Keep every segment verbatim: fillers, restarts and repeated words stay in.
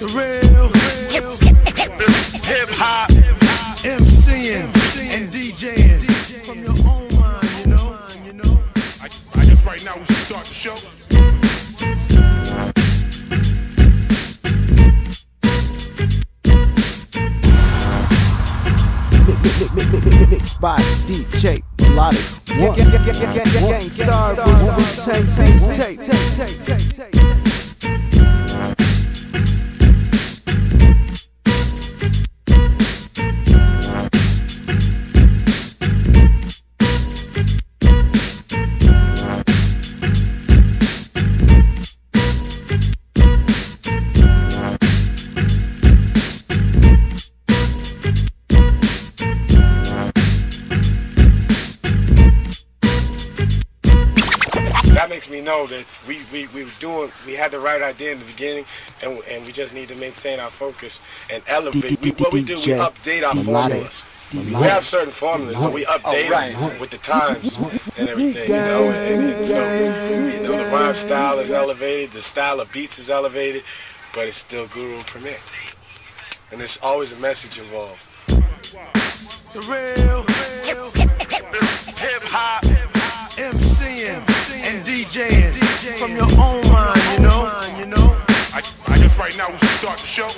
The real, real hip hop, MCing and DJing from your own mind, you know. I, I guess right now we should start the show. Mixed by D J Bilotic. Gang Starr Wu-Tang tape, tape, tape, tape, tape. Know that we, we, we were doing, we had the right idea in the beginning, and and we just need to maintain our focus and elevate. We, what we do, we update our formulas. We have certain formulas, but we update them with the times and everything, you know. And, and so, you know, the rhyme style is elevated, the style of beats is elevated, but it's still Guru and Premier. And there's always a message involved. The real, real hip hop, MCing. And DJing, DJing from your own mind, you know. I, I guess right now we should start the show.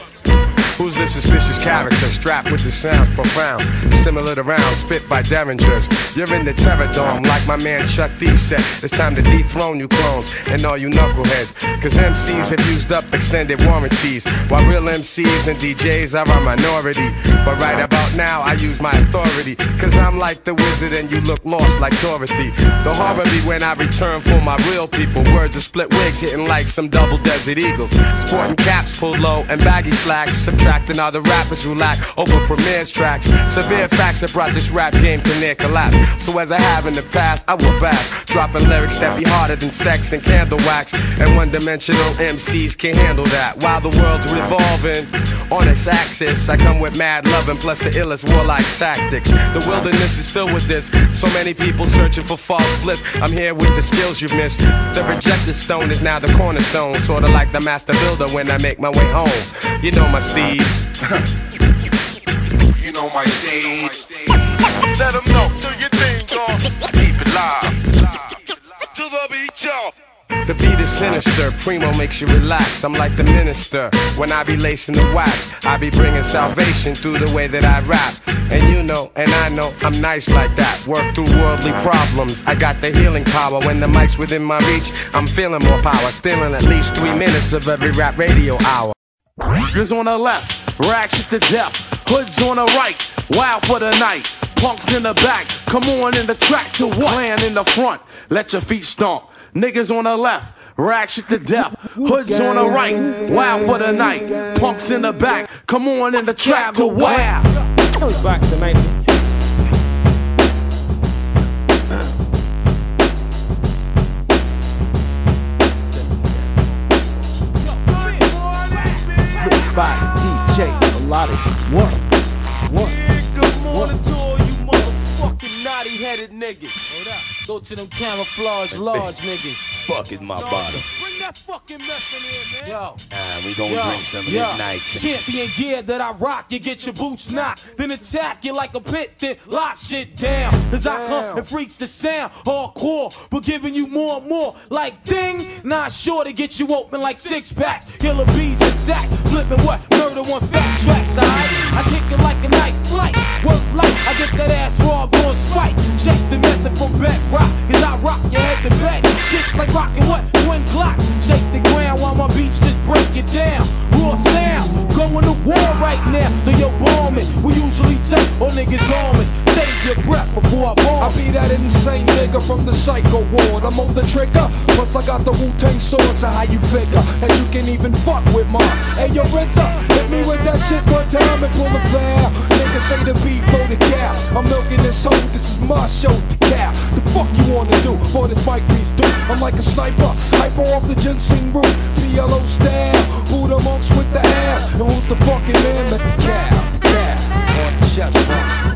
Who's this suspicious character strapped with the sounds profound, similar to rounds spit by derringers? You're in the terror dome, like my man Chuck D said. It's time to dethrone you clones and all you knuckleheads, cause M Cs have used up extended warranties, while real M Cs and D Js are a minority. But right about now I use my authority, cause I'm like the wizard and you look lost like Dorothy. The horror be when I return for my real people. Words of split wigs hitting like some double desert eagles, sporting caps pulled low and baggy slacks, and all the rappers who lack over Premier's tracks. Severe facts have brought this rap game to near collapse. So as I have in the past, I will bash, dropping lyrics that be harder than sex and candle wax. And one-dimensional M Cs can't handle that. While the world's revolving on its axis, I come with mad loving plus the illest warlike tactics. The wilderness is filled with this, so many people searching for false bliss. I'm here with the skills you've missed. The rejected stone is now the cornerstone, sorta like the master builder when I make my way home. You know my Steve. You know my stage. Let them know, do your thing, dog. Keep it live. To the beat, y'all. The beat is sinister, primo makes you relax. I'm like the minister, when I be lacing the wax, I be bringing salvation through the way that I rap. And you know, and I know, I'm nice like that. Work through worldly problems, I got the healing power. When the mic's within my reach, I'm feeling more power. Stealing at least three minutes of every rap radio hour. Niggas on the left, ratchet to death. Hoods on the right, wild for the night. Punks in the back, come on in the track to what? Clan in the front, let your feet stomp. Niggas on the left, ratchet to death. Hoods on the right, wild for the night. Punks in the back, come on in the track to what? Goes back to nineteen. By D J Melodic. What? What? Yeah, good morning what? To all you motherfucking naughty headed niggas. Hold up. Go to them camouflage large niggas. Bucket my yo, bottom. Bring that fucking mess in here, man. Yo. Uh, we gonna yo. drink some of yo. this night. Champion gear that I rock, you get your boots knocked, then attack you like a pit, then lock shit down. Cause damn. I come and freaks the sound, hardcore, but giving you more and more. Like ding, not sure to get you open like six packs. Killer bees attack, flipping what? Murder on fat tracks, alright? I kick it like a night flight, work light, I get that ass raw, on spike. Check the method from back rock, cause I rock your head to bed, just like rockin' what? Twin clocks. Shake the ground while my beats just break it down. Raw sound, going to war right now. To your bombing, we usually take all niggas' garments. Save your breath before I bomb. I be that insane nigga from the Psycho Ward. I'm on the trigger, plus I got the Wu-Tang swords. So how you figure that you can even fuck with mine? Hey, yo, Rizzo, hit me with that shit one time and pull a foul. Nigga say the beat for the cow. I'm milking this hoe, this is my show to cow. The fuck you wanna do? Boy, this mic beats do. I'm like a sniper, hyper off the ginseng root, B L O style, Buddha monks with the ass, and who's the fucking man with the cow, the cow, on the chest, huh?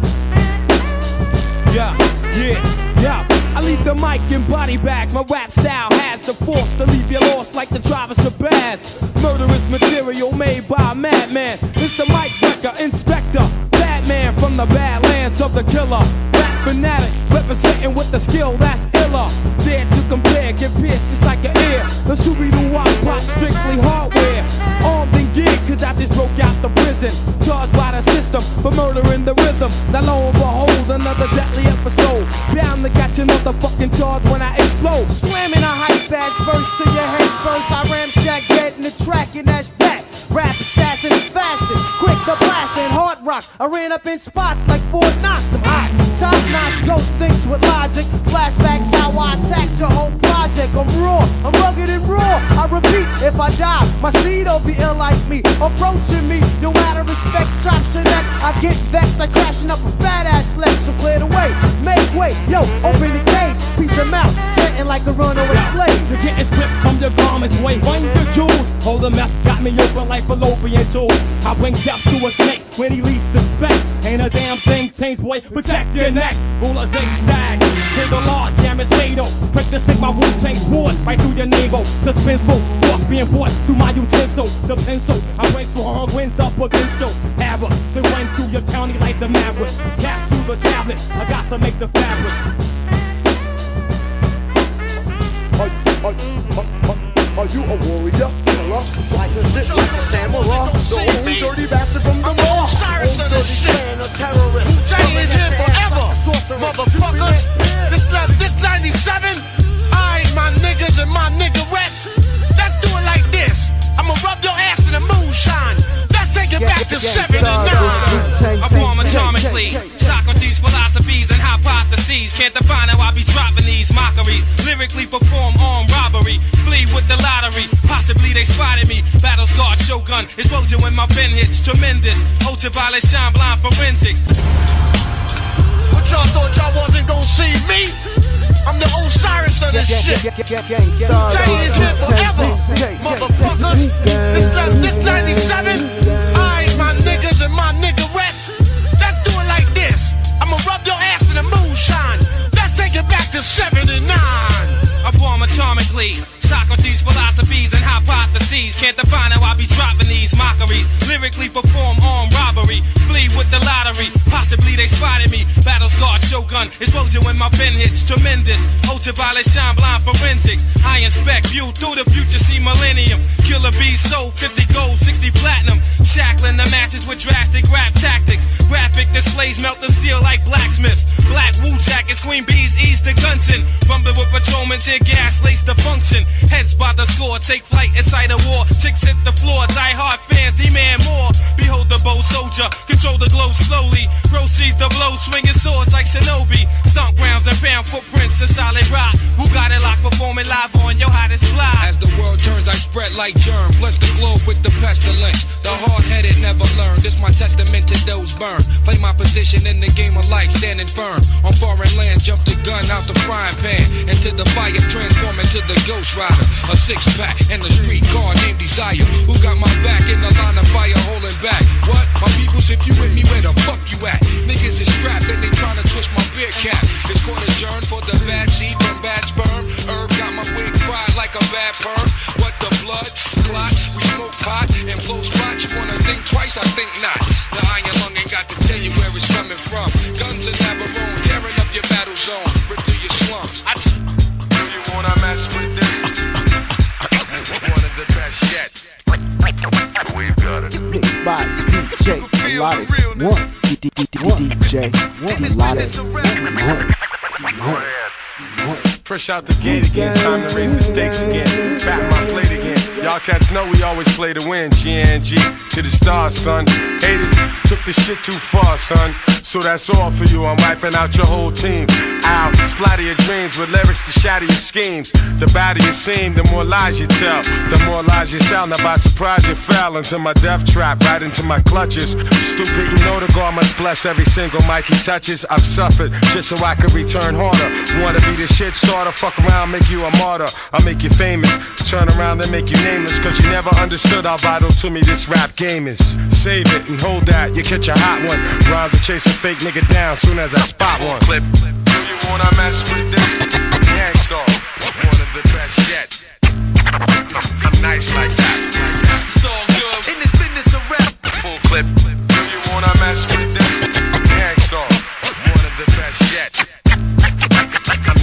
Yeah, yeah, yeah. I leave the mic in body bags. My rap style has the force to leave you lost like the Travis of Bass. Murderous material made by a madman. It's the mic wrecker, inspector, Batman from the Badlands of the killer. Rap fanatic, representing with the skill that's iller. Dare to compare, get pierced just like an ear. The Shuridu I plot, strictly hardware. Armed and geared, cause I just broke out the prison. Charged by the system for murdering the rhythm. Now lo and behold, another deadly episode. Bound to catch another fucking charge when I explode. Slamming a hype ass verse to your head first. I ramshack dead in the track and that's that. Rap assassin fasting, quick to blasting, hard rock. I ran up in spots like Fort Knox. I'm hot, top notch, ghost thinks with logic. Flashbacks how I attacked your whole project. I'm raw, I'm rugged and raw. I repeat, if I die, my seed don't be ill like me. Approaching me, you'll out of respect, chops your neck. I get vexed like crashing up a fat ass Lex. So clear the way, make way, yo, open the cage, piece him out, jetting like a runaway slave. You're getting stripped from your garments, wait, one the jewels. Hold the mess, got me open like fallopian tool. I bring death to a snake when he least suspect. Ain't a damn thing changed, boy. Protect your neck. Rule a zigzag to the large, jam is fatal. Prick the stick, my Wu-Tang sword right through your navel. Suspenseful, boss being forced through my utensil. The pencil, I race for hung winds up against your arrow. They run through your county like the maverick. Cast through the tablets, I got to make the fabrics. Are, are, are, are you a warrior? Like a sister, samurai, the only dirty bastard from the law. Cyrus and a shit, Wu-Tang is here forever, motherfuckers. This this ninety-seven, I ain't my niggas and my niggerettes. Let's do it like this. I'ma rub your ass in the moonshine. Let's take it back to seven and nine. I form atomically, Socrates' philosophies and hypotheses. Can't define how I be dropping these mockeries. Lyrically perform armed robbery, flee with the lottery. Possibly they spotted me. Battle scarred Shogun, explosion when my pen hits. Tremendous, ultraviolet shine blind forensics. What y'all thought y'all wasn't gonna see me? I'm the Osiris of this shit. Gang Starr is here forever, motherfuckers. This, this ninety-seven, I ain't my niggas and my niggerettes. Let's do it like this. I'ma rub your ass in the moonshine. Let's take it back to seventy-nine. I bomb atomically, Socrates' philosophies and hypotheses. Can't define how I be dropping these mockeries. Lyrically perform armed robbery, flee with the lottery. Possibly they spotted me. Battle scarred Shogun, explosion when my pen hits. Tremendous, ultraviolet shine blind forensics. I inspect you through the future, see millennium. Killer bees sold fifty gold, sixty platinum. Shackling the matches with drastic rap tactics. Graphic displays melt the steel like blacksmiths. Black Wu jackets, Queen Bees ease the gunson. Rumbling with patrolmen, tear gas lace the function. Heads by the score, take flight inside a war. Ticks hit the floor, die hard fans demand more. Behold the bold soldier, control the glow slowly. Proceeds the blow, swinging swords like Shinobi. Stomp grounds and found footprints in solid rock. Who got it locked, performing live on your hottest fly. As the world turns, I spread like germ. Bless the globe with the pestilence. The hard-headed never learn. This my testament to those burned. Play my position in the game of life, standing firm. On foreign land, jump the gun out the frying pan. Into the fire, transform into the ghost rider. A six-pack and a street car named Desire. Who got my back in the line of fire holding back? What? My peoples, if you with me, where the fuck you at? Niggas is strapped and they tryna twist my beer cap. It's court adjourned for the bad seed from bad sperm. Herb got my wig fried like a bad perm. What the blood? Clots? We smoke pot and blow spots. You wanna think twice? I think not. The iron lung ain't got to tell you where it's coming from. Guns and Navarone tearing up your battle zone. Rip through your slums. I t- Wanna mess with this? One of the best yet. We've got it. It's by D J Melodic. One D J Melodic. Fresh out the gate again. Time to raise the stakes again. Fat my plate again. Y'all cats know we always play to win. G N G to the stars, son. Haters took the shit too far, son. So that's all for you, I'm wiping out your whole team. Ow, splatter your dreams with lyrics to shatter your schemes. The badder you seem, the more lies you tell. The more lies you sound, now by surprise you fell into my death trap, right into my clutches. Stupid, you know the God must bless every single mic he touches. I've suffered, just so I could return harder. Wanna be the shit starter, fuck around, make you a martyr. I'll make you famous, turn around and make you nameless. Cause you never understood how vital to me this rap game is. Save it and hold that, you catch a hot one. Rhymes are chasing fake nigga down soon as I spot one. Clip, clip. you wanna mess with this? Gang Starr, one of the best yet. I'm nice like that. It's all good. In this business a rap. Full clip. If you wanna mess with this? Gang Starr, one of the best yet. I'm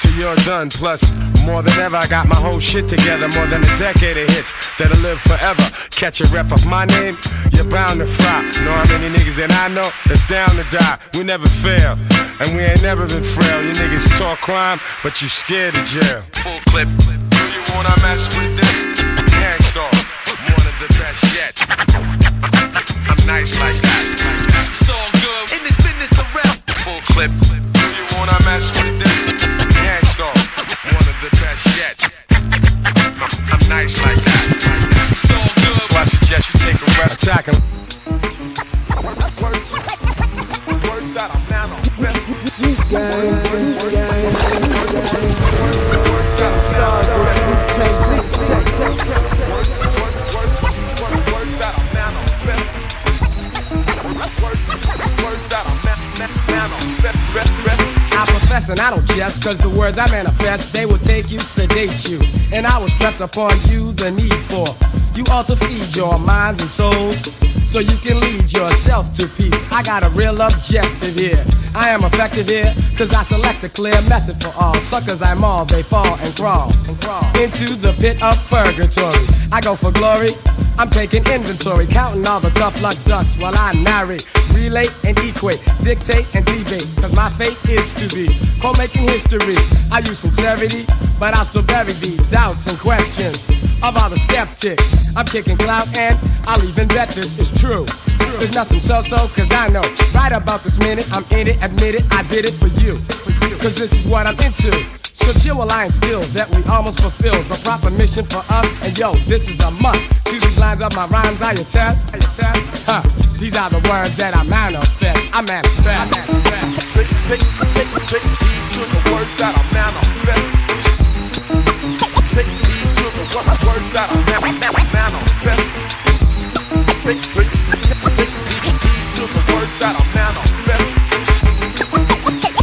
till you're done. Plus more than ever I got my whole shit together. More than a decade of hits that'll live forever. Catch a rep of my name, you're bound to fry. Know how many niggas that I know that's down to die. We never fail, and we ain't never been frail. You niggas talk crime, but you scared of jail. Full clip, if you wanna mess with this? Gang Starr, one of the best yet. I'm nice like that. It's all good, in this business a rap. Full clip, if you wanna mess with this? Gang Starr, one of the best yet. I'm nice like that. It's all good, so I suggest you take a rest. Attack him. And I don't jest, cause the words I manifest, they will take you, sedate you, and I will stress upon you the need for you all to feed your minds and souls, so you can lead yourself to peace. I got a real objective here, I am effective here, cause I select a clear method for all. Suckers I maul, they fall and crawl, and crawl into the pit of purgatory. I go for glory, I'm taking inventory, counting all the tough luck ducks while I narrate, relate and equate, dictate and debate, cause my fate is to be co-making history. I use sincerity, but I'll still bury the doubts and questions of all the skeptics. I'm kicking clout and I'll even bet this is true. There's nothing so-so, cause I know right about this minute I'm in it, admit it, I did it for you, cause this is what I'm into. So chill, alliance skill that we almost fulfilled, the proper mission for us, and yo, this is a must. To these lines of my rhymes, I attest, I attest, huh, these are the words that I manifest, I manifest, I manifest. Take, take, take, take these to the words that I manifest. Take these to the words that I manifest. Take, take, take these to the words that I manifest.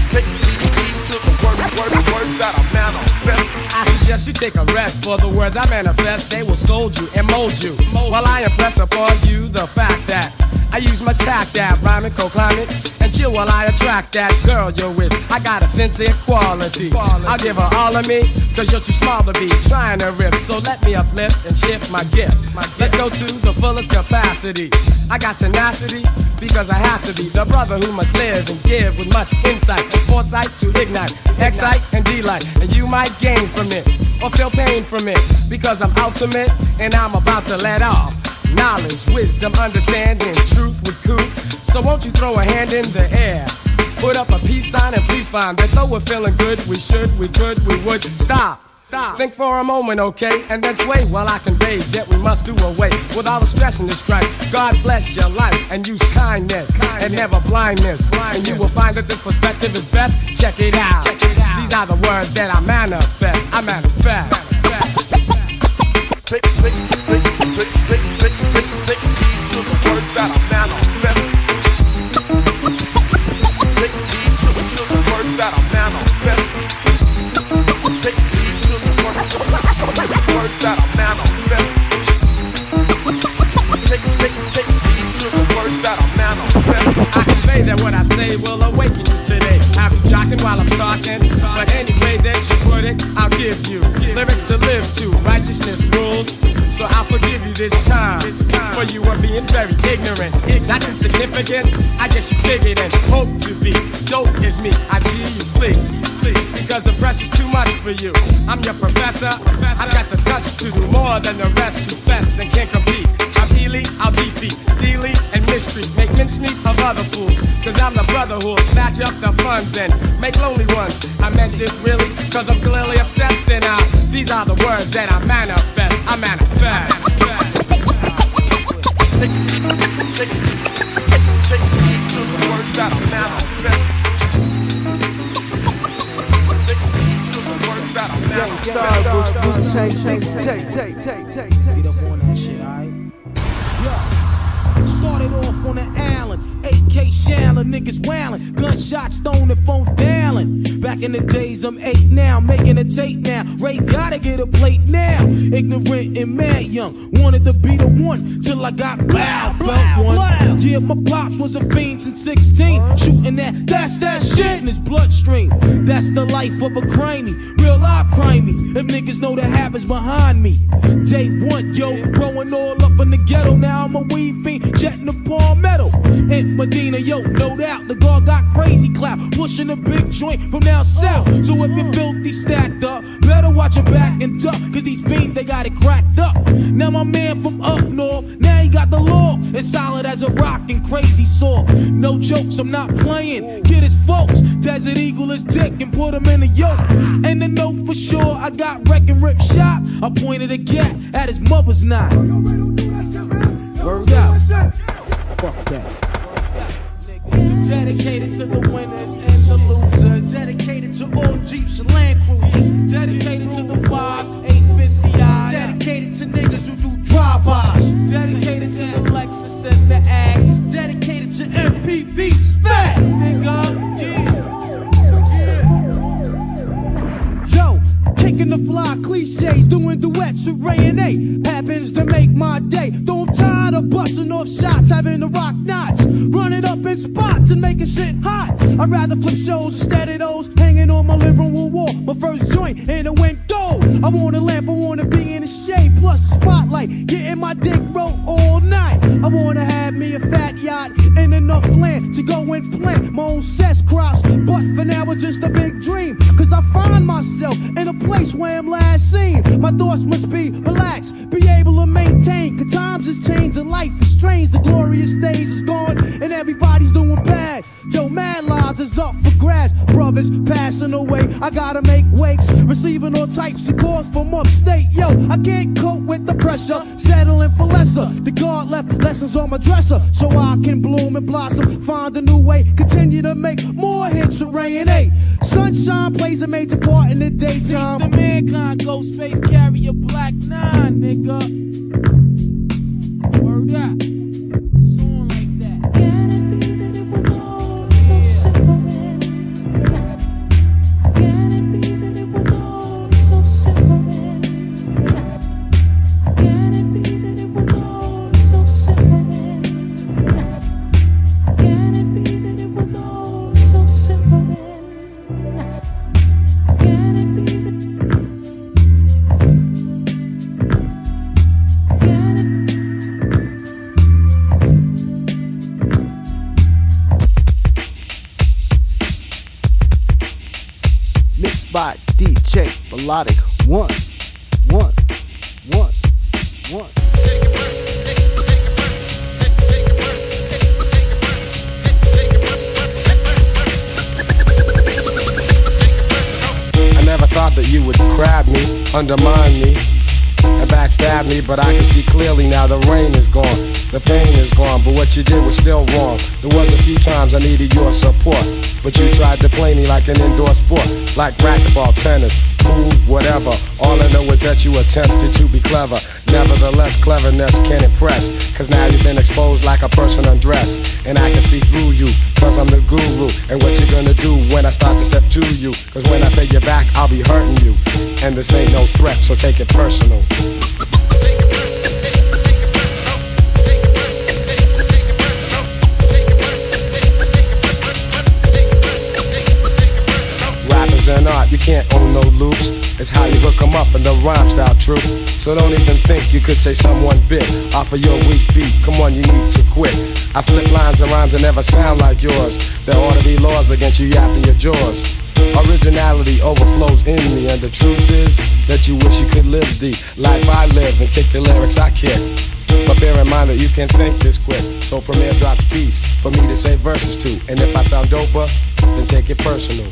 Take these to the words, words, words that I manifest. I suggest you take a rest, for the words I manifest, they will scold you and mold you, while I impress upon you the fact that I use my stack that rhyming, co-climbing, and chill while I attract that girl you're with. I got a sense of quality. quality. I'll give her all of me, cause you're too small to be trying to rip. So let me uplift and shift my gift. my gift. Let's go to the fullest capacity. I got tenacity, because I have to be the brother who must live and give with much insight and foresight to ignite, excite, and delight. And you might gain from it, or feel pain from it, because I'm ultimate and I'm about to let off. Knowledge, wisdom, understanding, truth with coup. So won't you throw a hand in the air? Put up a peace sign and please find that though we're feeling good, we should, we could, we would. Stop, stop. Think for a moment, okay? And then sway while I convey that we must do away with all the stress and the strife. God bless your life and use kindness, kindness. And never blindness. blindness. And you will find that this perspective is best. Check it out. Check it out. These are the words that I manifest. I manifest. manifest. That I manifest. Take these to the words that I manifest. Take these to the words, words that I manifest. Take, take, take these to the words that I manifest. I convey that what I say will awaken you today. I'll be jocking while I'm talking, but anyway that you put it, I'll give you lyrics to live to, righteousness rules. So I'll forgive you this time, this time. For you are being very ignorant. That's insignificant, I guess you figured and hope to be. Dope is me, I cheer you flee, because the pressure's too much for you. I'm your professor, professor. I've got the touch to do more than the rest who fess and can't compete. I'm Healy, I'll be feet, Dealey, and mystery. Make mincemeat of other fools, cause I'm the brother who'll snatch up the funds and make lonely ones. I meant it really, cause I'm clearly obsessed, and I, these are the words that I manifest. I manifest. Take me to the words that I manifest. Gang Starr was Wu-Tang Clan. We don't want that shit, alright? Started off on an island, eight K shallin', niggas wildin', gunshots thrown and phone dialing. Back in the days, I'm eight now, making a tape now. Ray gotta get a plate now. Ignorant and mad young, wanted to be the one till I got loud, felt one. Yeah, my pops was a fiend since sixteen, shooting that, that's that shit in his bloodstream. That's the life of a crimey, real life crimey. If niggas know the habits behind me, day one, yo, growing all up in the ghetto. Now I'm a weed fiend. Jetting the palmetto in Medina, yo, no doubt. The guard got crazy clout, pushing a big joint from down south. So if you're filthy stacked up, better watch your back and duck, cause these fiends, they got it cracked up. Now my man from up north, now he got the law. It's solid as a rock and crazy saw. No jokes, I'm not playing. Kid his folks, Desert Eagle is dick and put him in a yoke. And the note for sure, I got wreck and rip shot. I pointed a gat at his mother's knot. Word out. Fuck that. Dedicated to the winners and the losers. Dedicated to all Jeeps and Land Cruisers. Dedicated to the fives, eight fifty i. Dedicated to niggas who do drive-bys. Dedicated to the Lexus and the Axe. Dedicated to M P Vs. Fat nigga, yeah. Yo, kicking the fly cliches, doing duets with Ray and A. Happens to make my day. Though I'm tired of busting off shots, having to rock knots, running up in spots and making shit hot. I'd rather flip shows instead of those hanging on my living room wall. My first joint and it went gold. I want a lamp, I want to be in the shade, plus a spotlight, getting my dick rolled all night. I want to have me a fat yacht and enough land to go and plant my own cess crops. But for now it's just a big dream, cause I find myself in a place where I'm last seen. My thoughts must be relaxed, be able to maintain, cause times is changed and life is strange. The glorious days is gone and everybody's doing bad. Yo, mad lives is up for grabs. Brothers passing away, I gotta make wakes, receiving all types of calls from upstate. Yo, I can't cope with the pressure, settling for lesser. The guard left lessons on my dresser, so I can bloom and blossom, find a new way, continue to make more hits with Ray and A. Sunshine plays a major part in the daytime. Peace to mankind, Ghostface, carry a black nine, nigga. Word up. Sound like that. Can it be that it was all so yeah. simple then? Can it be that it was all so simple then? Can it be that it was all so simple then? Can it be that it was all so simple then? Can it be that by D J Bilotic. One, one, one, one. Take a breath, take, take a breath, take, take a breath, take, take a breath, take a breath, take a breath. I never thought that you would grab me, undermine me, and backstab me, but I can see clearly now. The rain is gone, the pain is gone, but what you did was still wrong. There was a few times I needed your support, but you tried to play me like an indoor sport, like racquetball, tennis, pool, whatever. All I know is that you attempted to be clever. Nevertheless, cleverness can impress, cause now you've been exposed like a person undressed, and I can see through you, cause I'm the guru. And what you gonna do when I start to step to you? Cause when I pay you back, I'll be hurting you, and this ain't no threat, so take it personal. And art, you can't own no loops. It's how you hook them up in the rhyme style, true. So don't even think you could say someone bit off of your weak beat. Come on, you need to quit. I flip lines and rhymes that never sound like yours. There ought to be laws against you yapping your jaws. Originality overflows in me, and the truth is that you wish you could live the life I live and kick the lyrics I kick. But bear in mind that you can think this quick. So Premier drops beats for me to say verses to. And if I sound doper, then take it personal.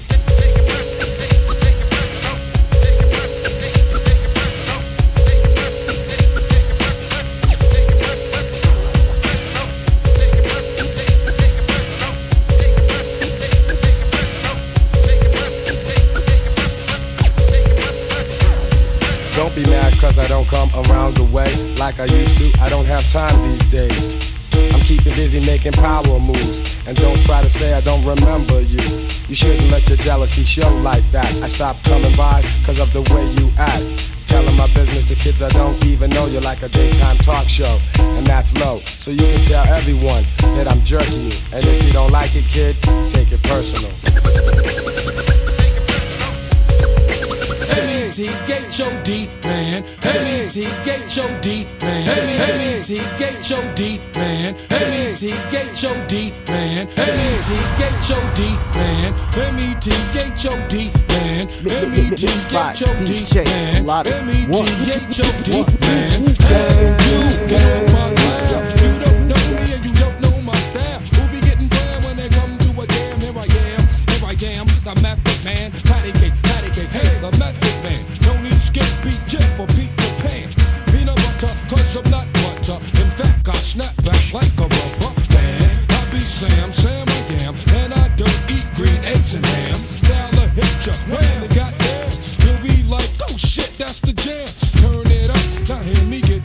Don't be mad cause I don't come around the way like I used to. I don't have time these days. I'm keeping busy making power moves. And don't try to say I don't remember you. You shouldn't let your jealousy show like that. I stopped coming by cause of the way you act. Telling my business to kids I don't even know. You're like a daytime talk show, and that's low. So you can tell everyone that I'm jerking you. And if you don't like it, kid, take it personal. He get your D man. Hey, he get your D man. Hey, he get your D man. Hey, he get your D man. Hey, he get your D man. Let me T get your D man. Let me T get your D man. Let me T get your D man. You got my mind. You don't know me and you don't know my style. Who be getting down when they come to a jam? Here I am, here I am, the method man. Patty cake, patty cake, hey, the method. Snap back like a rubber band. I be Sam, Sam I am, and I don't eat green eggs and ham. Now I hit ya when they got there. You'll be like, oh shit, that's the jam. Turn it up, now hear me get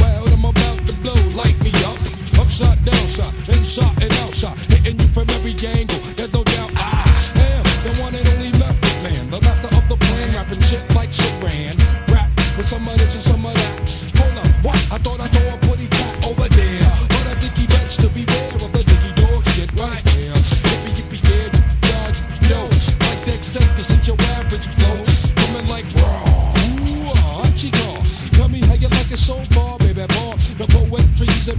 wild. I'm about to blow, light me up, upside down side, inside and outside, hitting you from every angle. There's no doubt I am the one and only method man, the master of the plan, rapping shit like Sharan, rap with some of this and some of that. Hold up, what? I thought I thought.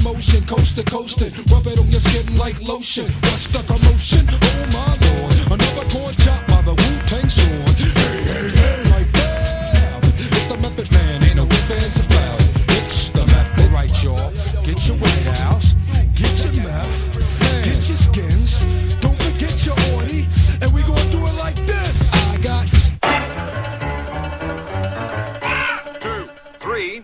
Motion, coast to coast, and rub it on your skin like lotion. What's the commotion? Oh my lord, another corn chop by the Wu-Tang sword. Hey, hey, hey, like that. It's the method man, ain't no whippings about it. It's the method, right, y'all? Get your White House, get your mouth, get your skins. Don't forget your orny, and we gonna do it like this. I got one, two, three.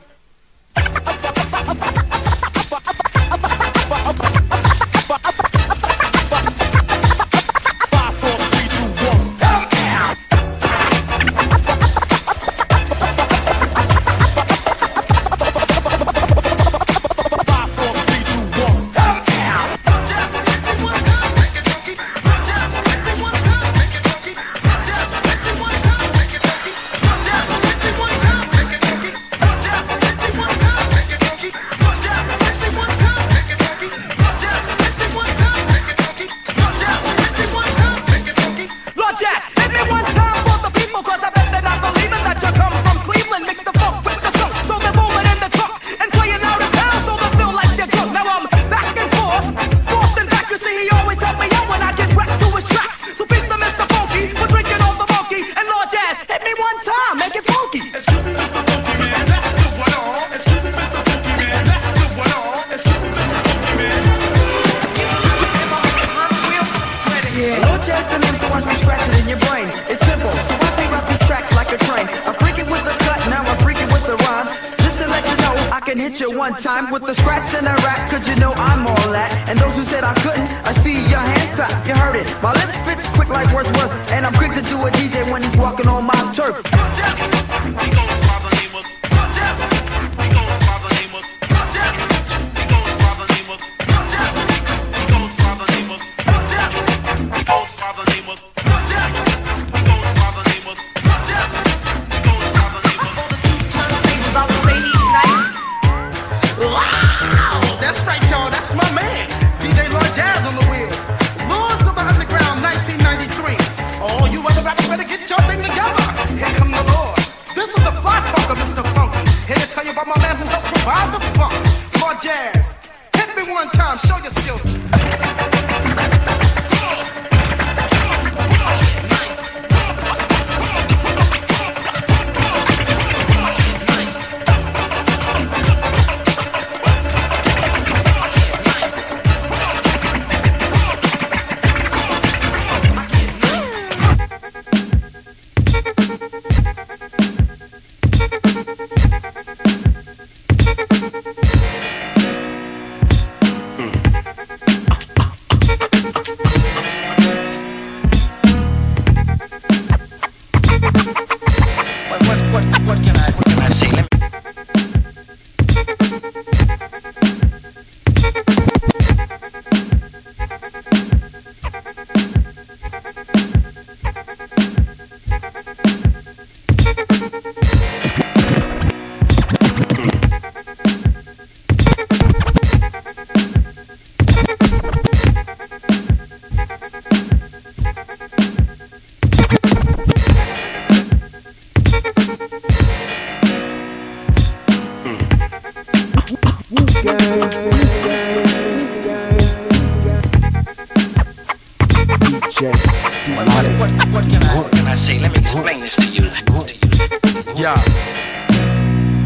What, what, what, can I, what can I say? Let me explain this to you. To you. Yeah.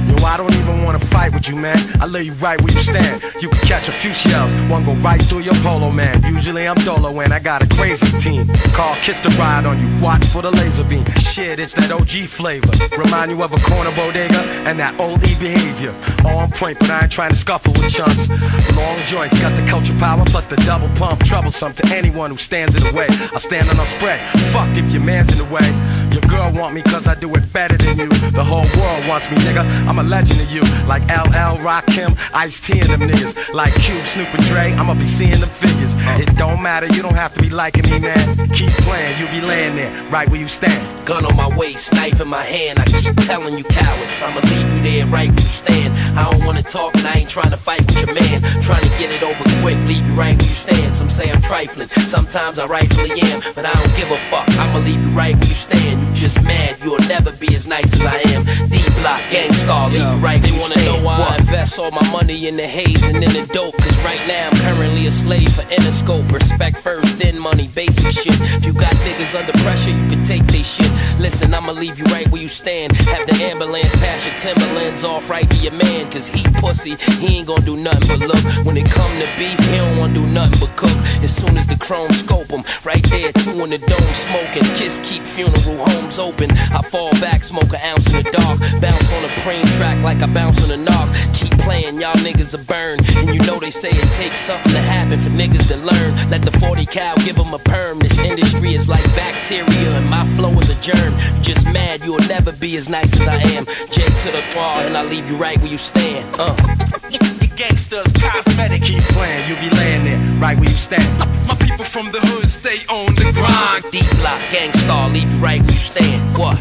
Yo, I don't even want to fight with you, man. I lay you right where you stand. You can catch a few shells, one go right through your polo, man. Usually I'm dolo and I got a crazy team. Call Kiss the Ride on you, watch for the laser beam. Shit, it's that O G flavor. Remind you of a corner bodega and that old E behavior. On point, but I ain't trying to scuffle with chunks. Long joints, got the culture power, plus the double pump. Troublesome to anyone who stands in the way. I stand on a spread, fuck if your man's in the way. Your girl want me cause I do it better than you. The whole world wants me, nigga, I'm a legend to you. Like L L, Rakim, Ice-T and them niggas. Like Cube, Snoop and Dre, I'ma be seeing them figures. It don't matter, you don't have to be liking me, man. Keep playing, you be laying there, right where you stand. Gun on my waist, knife in my hand. I keep telling you cowards, I'ma leave you there right where you stand. I don't wanna talk and I ain't tryna fight with your man. Tryna get it over quick, leave you right where you stand. Some say I'm trifling, sometimes I rightfully am, but I don't give a fuck, I'ma leave you right where you stand. You just mad, you'll never be as nice as I am. D-Block, Gang Starr, leave you right where you stand. They wanna know why I invest all my money in the haze and in the dope, cause right now I'm currently a slave for Interscope. Respect first, then money, basic shit. If you got niggas under pressure, you can take they shit. Listen, I'ma leave you right where you stand. Have the ambulance pass your Timberlands off right to your man. Cause he pussy, he ain't gon' do nothing but look. When it come to beef, he don't wanna do nothing but cook. As soon as the chrome scope him, right there, two in the dome smoking. Kiss keep funeral homes open. I fall back, smoke an ounce in the dark. Bounce on a preem track like I bounce on a knock. Keep playing, y'all niggas are burned. And you know they say it takes something to happen for niggas to learn. Let the forty cal give them a perm. This industry is like bacteria and my flow is a germ. Just mad, you'll never be as nice as I am. J to the bar and I leave you right where you stand. Uh. The gangsters, cosmetic. Keep playing, you be laying there, right where you stand. My people from the hood stay on the grind. Deep block, Gang Starr, leave you right where you stand. What?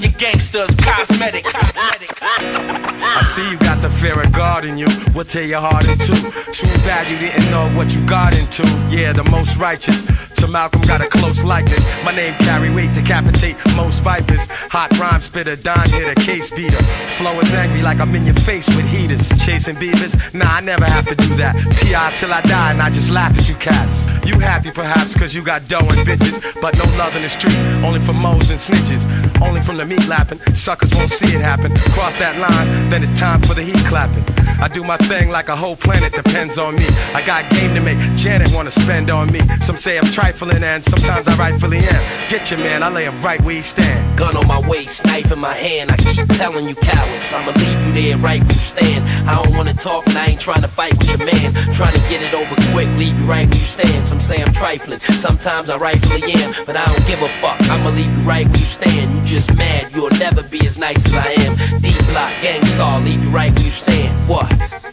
The gangsters, cosmetic, cosmetic. I see you got the fear of God in you. We'll tear your heart in two. Too bad you didn't know what you got into. Yeah, the most righteous. To Malcolm got a close likeness. My name carry weight, decapitate most vipers. Hot rhyme spitter, dime hitter, case beater. Flow is angry like I'm in your face with heaters. Chasing beavers? Nah, I never have to do that. P I till I die and I just laugh at you cats. You happy perhaps cause you got dough and bitches, but no love in the street, only for moles and snitches. Only from the meat lapping, suckers won't see it happen. Cross that line, then it's time for the heat clapping. I do my thing like a whole planet depends on me. I got game to make, Janet wanna spend on me. Some say I'm trifling and sometimes I rightfully am. Get your man, I lay him right where he stand. Gun on my waist, knife in my hand. I keep telling you cowards, I'ma leave you there right where you stand. I don't wanna talk and I ain't tryna fight with your man. Tryna get it over quick, leave you right where you stand. Some say I'm trifling, sometimes I rightfully am, but I don't give a fuck, I'ma leave you right where you stand. You just mad, you'll never be as nice as I am. D-Block, Gang Starr, leave you right where you stand. What? Tiger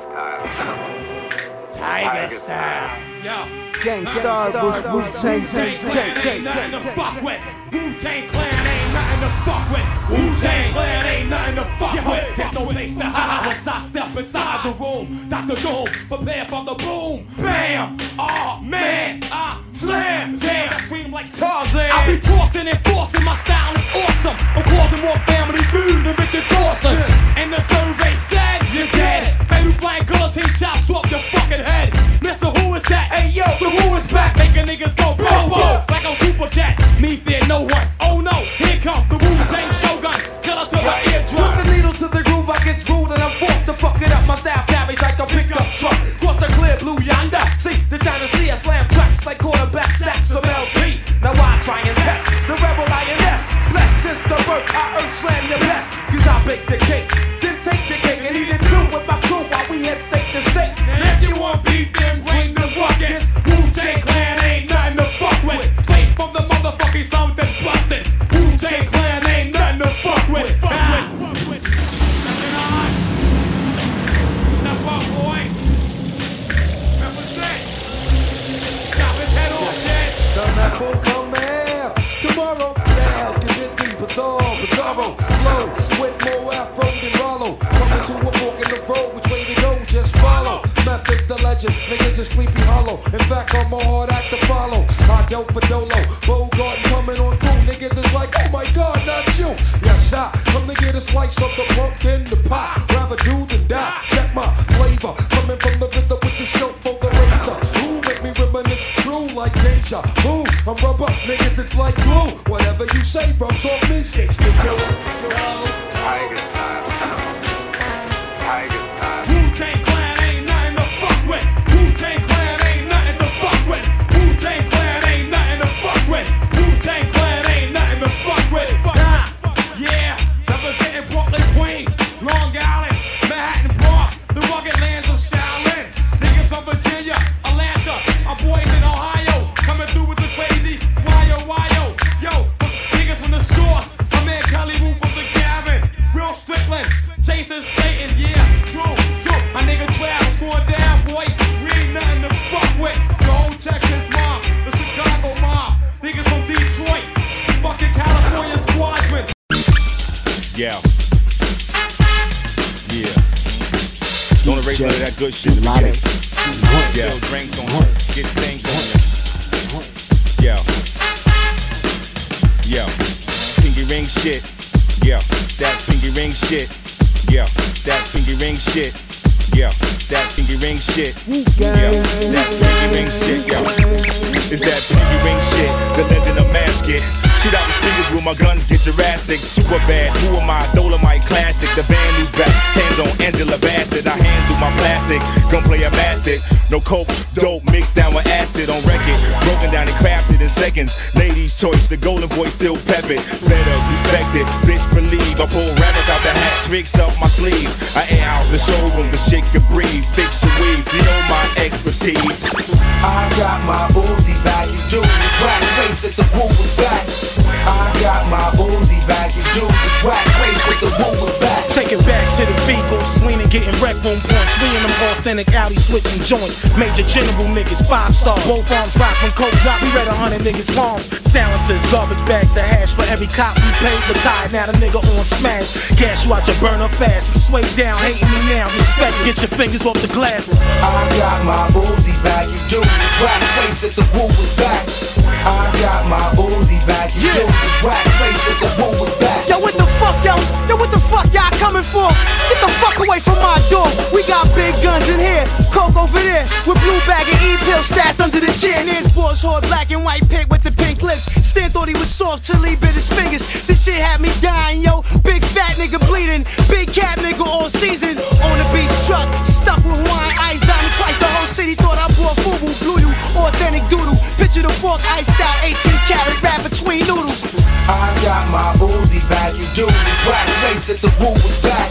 style. Tiger style. Yo. Gang Starr, Wu-Tang, ain't nothing to fuck with. Wu-Tang Clan ain't nothing to fuck with. Wu-Tang Clan ain't nothing to fuck with. There's no place to hide once I step inside the room. Doctor Doom, prepare for the boom. Bam! Oh man, I slam. Damn, I scream like Tarzan. I be tossing and forcing, my style is awesome. I'm causing more family food than Richard Dawson. And the survey said, you're dead. Baby flying guillotine chops off your fucking head. Mister, who is that? Hey yo, the who is back. Making niggas go bro, bro, like I'm Super Jet. Me fear no one. Oh no, here come the Wu-Tang Shogun. Killer to my eardrum. With the needle to the groove, I get screwed and I'm forced to fuck it up. My style carries like a pickup truck. Cross the clear blue yonder. See, the China Sea, I slam tracks like quarterback sacks from L T. Now I try and test the rebel lioness. Bless since the work, I earth slam your best. Cause I bake the cake, then take the cake and eat it too with my crew while we head state to state. And if you want beef, then bring the ruckus. Wu-Tang Clan ain't nothing to fuck with. Straight from the motherfucking something busted. hollow. In fact, I'm a hard act to follow. I dealt for Dolo, Bogart coming on through. Niggas is like, oh my God, not you. Yes, I come to get a slice of the punk in the pot. Rather do than die. Check my flavor. Coming from the visor with the show for the razor. Who make me reminisce true like Deja Vu? I'm rubber, niggas, it's like glue. Whatever you say, bro, soft mistakes. You're killing, you're killing. Tiger style. Tiger style. Wu-Tang Clan ain't nothing to fuck with. Wu-Tang Clan ain't nothing to fuck with. Wu-Tang Clan ain't nothing to fuck with. Wu-Tang Clan ain't nothing to fuck with. Fuck. Nah. Yeah, representing Brooklyn, Queens, Long Island, Manhattan Park, the rugged lands of Shaolin. Niggas from Virginia, Atlanta, our boys in Ohio, coming through with the crazy wyo wyo. Yo, niggas from the source, my man Kelly Roof from the Gavin. Real Strickland, Jason Staten, yeah, true, true. My nigga twelve, score down, boy. We ain't nothing to fuck with. The whole Texas mob, the Chicago mob, niggas from Detroit, fucking California squadron. Yeah, yeah. Don't erase none of that good shit. Melodic. Yeah, drinks on her, get stained going. Yeah, yeah. Pinky ring shit. Yeah, that pinky ring shit. Yeah, that pinky ring shit. Yeah, that pinky ring shit. Yeah, that pinky ring shit. Yeah, it's that pinky ring shit. The legend of Masket. Shoot out the speakers with my guns, get Jurassic. Super bad. Who am I? Dolomite classic. The band who's back. Hands on Angela Bassett. I hand through my plastic. Gunplay a bastard. No coke, dope mixed down with acid on record. Broken down and crafted in seconds. Ladies' choice, the golden boy still pep it. Better respect it, bitch believe. I pull rabbits out the hat, tricks up my sleeves. I air out the showroom, the shit can breathe. Fix your weave, you know my expertise. I got my Uzi back, you dudes is whack. Face at the woo was back. I got my Uzi back, you dudes is whack. Face at the woo was back. Take it back to the vehicles, leaning, getting wrecked on points. We in them authentic alley switching joints. Major general niggas, five stars. Both arms rock when coke drop. We read a hundred niggas' palms. Silences, garbage bags of hash. For every cop we paid, retired. Now the nigga on smash. Gas you out your burner fast. You sway down, hating me now. Respect, get your fingers off the glass. I got my Uzi back, you dudes is whack. Face at the woo was back. I got my Uzi back, you dudes is whack. Face at the woo was back. Yo, what the fuck, yo? Yo, what the fuck y'all coming for? Get the fuck away from my door. We got big guns in here, coke over there. With blue bag and E-pill stashed under the chin. It's boys hard black and white pig with the pink lips. Stan thought he was soft till he bit his fingers. This shit had me dying, yo. Big fat nigga bleeding. Big cat nigga all season. On the beach truck, stuck with wine, ice down twice. The whole city thought I bought FUBU. Blew you, authentic doodle. Picture the fork, iced out, eighteen karat wrap between noodles. I got my Uzi back, you dudes is whack. Face at the woo was back.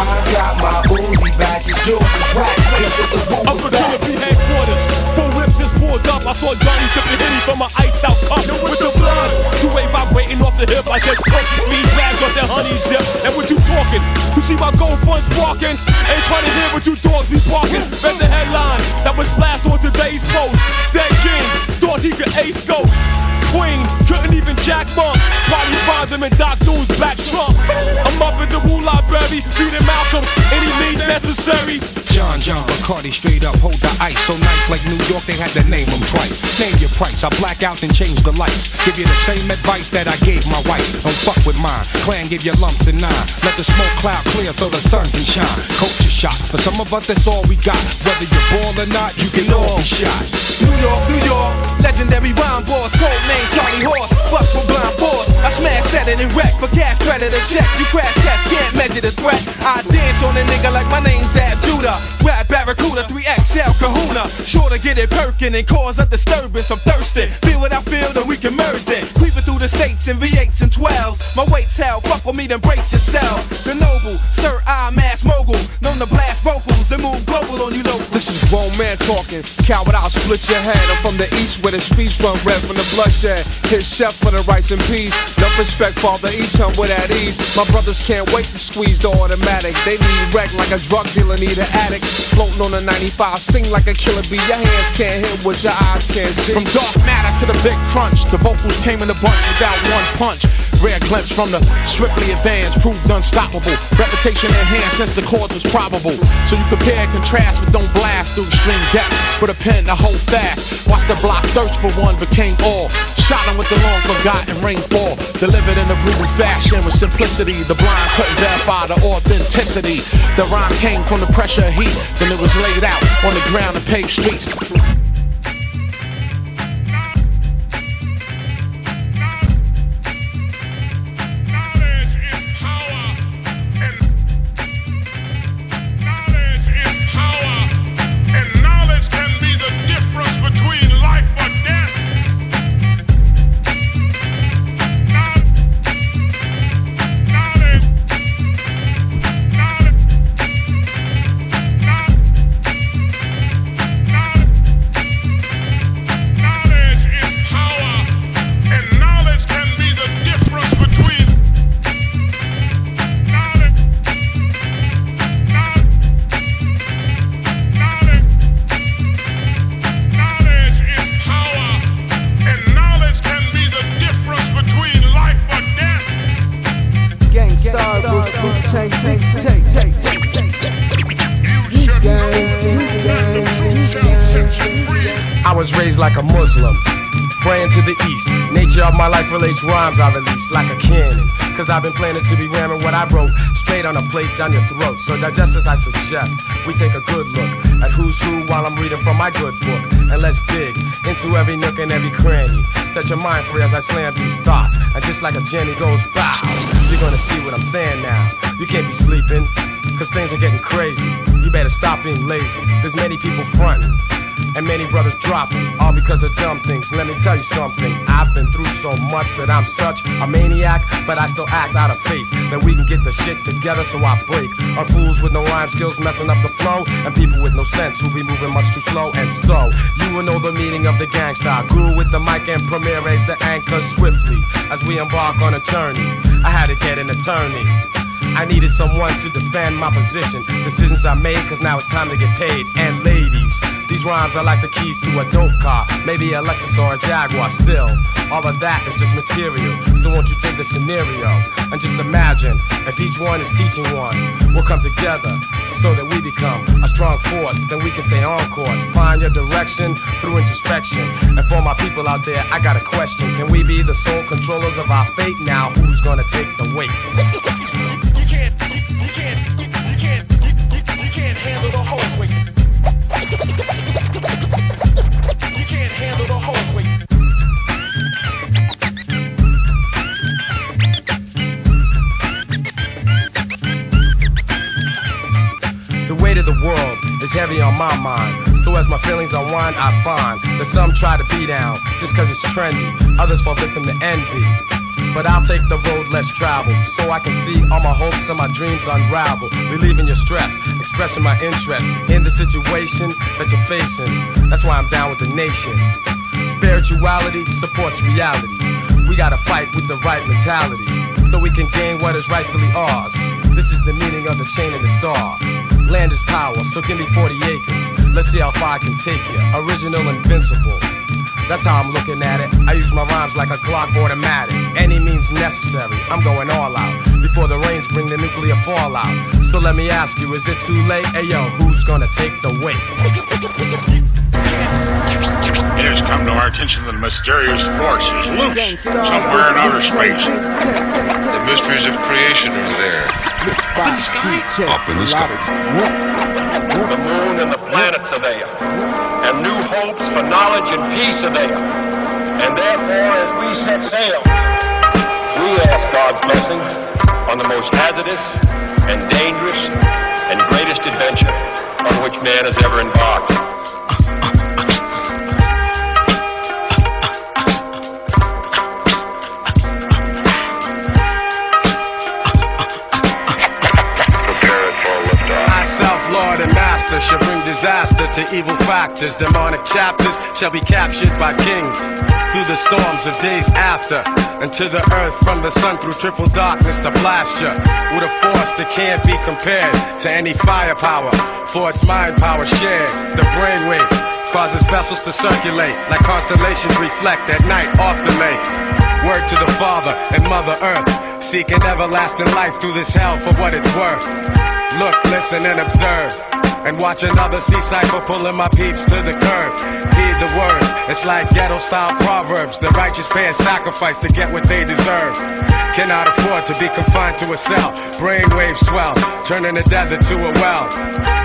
I got my Uzi back, you dudes is whack. Face at the woo was back. I'm from G N P headquarters. Four whips just pulled up. I saw Johnny sipping Henny from an iced out cup with the blood. Two-way vibrating off the hip. I said, three drags off that honey dip. And what you talking? You see my gold front sparking? Ain't trying to hear what you dogs be barking. Read the headline that was blast on today's post. Dead King thought he could ace ghost. Queen couldn't even jack bump. Probably find them in Doc Doom's black trunk. I'm up in the Wu library, reading Malcolm's, any means necessary. John John Bacardi straight up, hold the ice. So nice like New York, they had to name them twice. Name your price, I black out and change the lights. Give you the same advice that I gave my wife. Don't fuck with mine, clan give you lumps and nine. Let the smoke cloud clear so the sun can shine. Culture shock, for some of us that's all we got. Whether you're born or not, you can all be shot. New York, New York, legendary rhyme boss, cold name Charlie Horse, bust from blind paws. I smash, set it and wreck, but cash credit a check. You crash test, can't measure the threat. I dance on a nigga like my name's Ab Judah. Rap Barracuda, three X L Kahuna. Sure to get it perkin' and cause a disturbance. I'm thirsty, feel what I feel, then we can merge then. Creeping through the states in V eights and twelves. My weight's held, fuck with me, then breaks yourself. The noble, Sir I, mass mogul. Known to blast vocals and move global on you local. This is grown man talking, coward, I'll split your head. I'm from the east where the streets run red from the bloodshed. His chef for the rice and peas. No respect, father, eat him with at ease. My brothers can't wait to squeeze the automatic. They need wreck like a drug dealer need an addict. Floating on a ninety-five, sting like a killer bee. Your hands can't hit what your eyes can't see. From dark matter to the big crunch, the vocals came in a bunch without one punch. Rare glimpse from the swiftly advanced, proved unstoppable. Reputation in hand since the cause was probable. So you compare and contrast, but don't blast through extreme depths. With a pen to hold fast. Watch the block thirst for one, became all. Shot him with the long forgotten rainfall. Delivered in a brutal fashion with simplicity. The blind couldn't verify the authenticity. The rhyme came from the pressure of heat. Then it was laid out on the ground and paved streets. Rhymes I release like a cannon, cause I've been planning to be ramming what I wrote straight on a plate down your throat. So digest as I suggest, we take a good look at who's who while I'm reading from my good book. And let's dig into every nook and every cranny. Set your mind free as I slam these thoughts. And just like a Jenny goes bow, you're gonna see what I'm saying now. You can't be sleeping, cause things are getting crazy. You better stop being lazy. There's many people fronting and many brothers dropping, all because of dumb things. Let me tell you something, I've been through so much that I'm such a maniac, but I still act out of faith that we can get the shit together, so I break. Our fools with no rhyme skills messing up the flow, and people with no sense who be moving much too slow. And so, you will know the meaning of the Gang Starr. Guru with the mic and Premier raise the anchor swiftly as we embark on a journey. I had to get an attorney, I needed someone to defend my position. Decisions I made, cause now it's time to get paid. And ladies, these rhymes are like the keys to a dope car, maybe a Lexus or a Jaguar. Still, all of that is just material. So won't you take the scenario and just imagine if each one is teaching one. We'll come together so that we become a strong force. Then we can stay on course, find your direction through introspection. And for my people out there, I got a question. Can we be the sole controllers of our fate now? Who's gonna take the weight? Handle the whole weight. You can't handle the whole weight. The weight of the world is heavy on my mind. So as my feelings unwind, I find that some try to be down just cause it's trendy. Others fall victim to envy. But I'll take the road less traveled, so I can see all my hopes and my dreams unravel. Relieving your stress, expressing my interest in the situation that you're facing. That's why I'm down with the nation. Spirituality supports reality. We gotta fight with the right mentality, so we can gain what is rightfully ours. This is the meaning of the chain and the star. Land is power, so give me forty acres. Let's see how far I can take you. Original, invincible. That's how I'm looking at it. I use my rhymes like a Glock automatic. Any means necessary, I'm going all out. Before the rains bring the nuclear fallout. So let me ask you, is it too late? Ayo, who's gonna take the weight? It has come to our attention that a mysterious force is loose somewhere in outer space. The mysteries of creation are there. In the sky. Up in the sky. The moon and the planets are there. And new hopes for knowledge and peace are there. And therefore, as we set sail, we ask God's blessing on the most hazardous and dangerous and greatest adventure on which man has ever embarked. Shall bring disaster to evil factors. Demonic chapters shall be captured by kings through the storms of days after. And to the earth from the sun through triple darkness to plaster with a force that can't be compared to any firepower, for its mind power shared, the brainwave causes vessels to circulate, like constellations reflect at night off the lake. Word to the Father and Mother Earth, seeking everlasting life through this hell for what it's worth. Look, listen, and observe, and watch another sea cycle pulling my peeps to the curb. Heed the words, it's like ghetto-style proverbs. The righteous pay a sacrifice to get what they deserve. Cannot afford to be confined to a cell. Brainwaves swell, turning the desert to a well.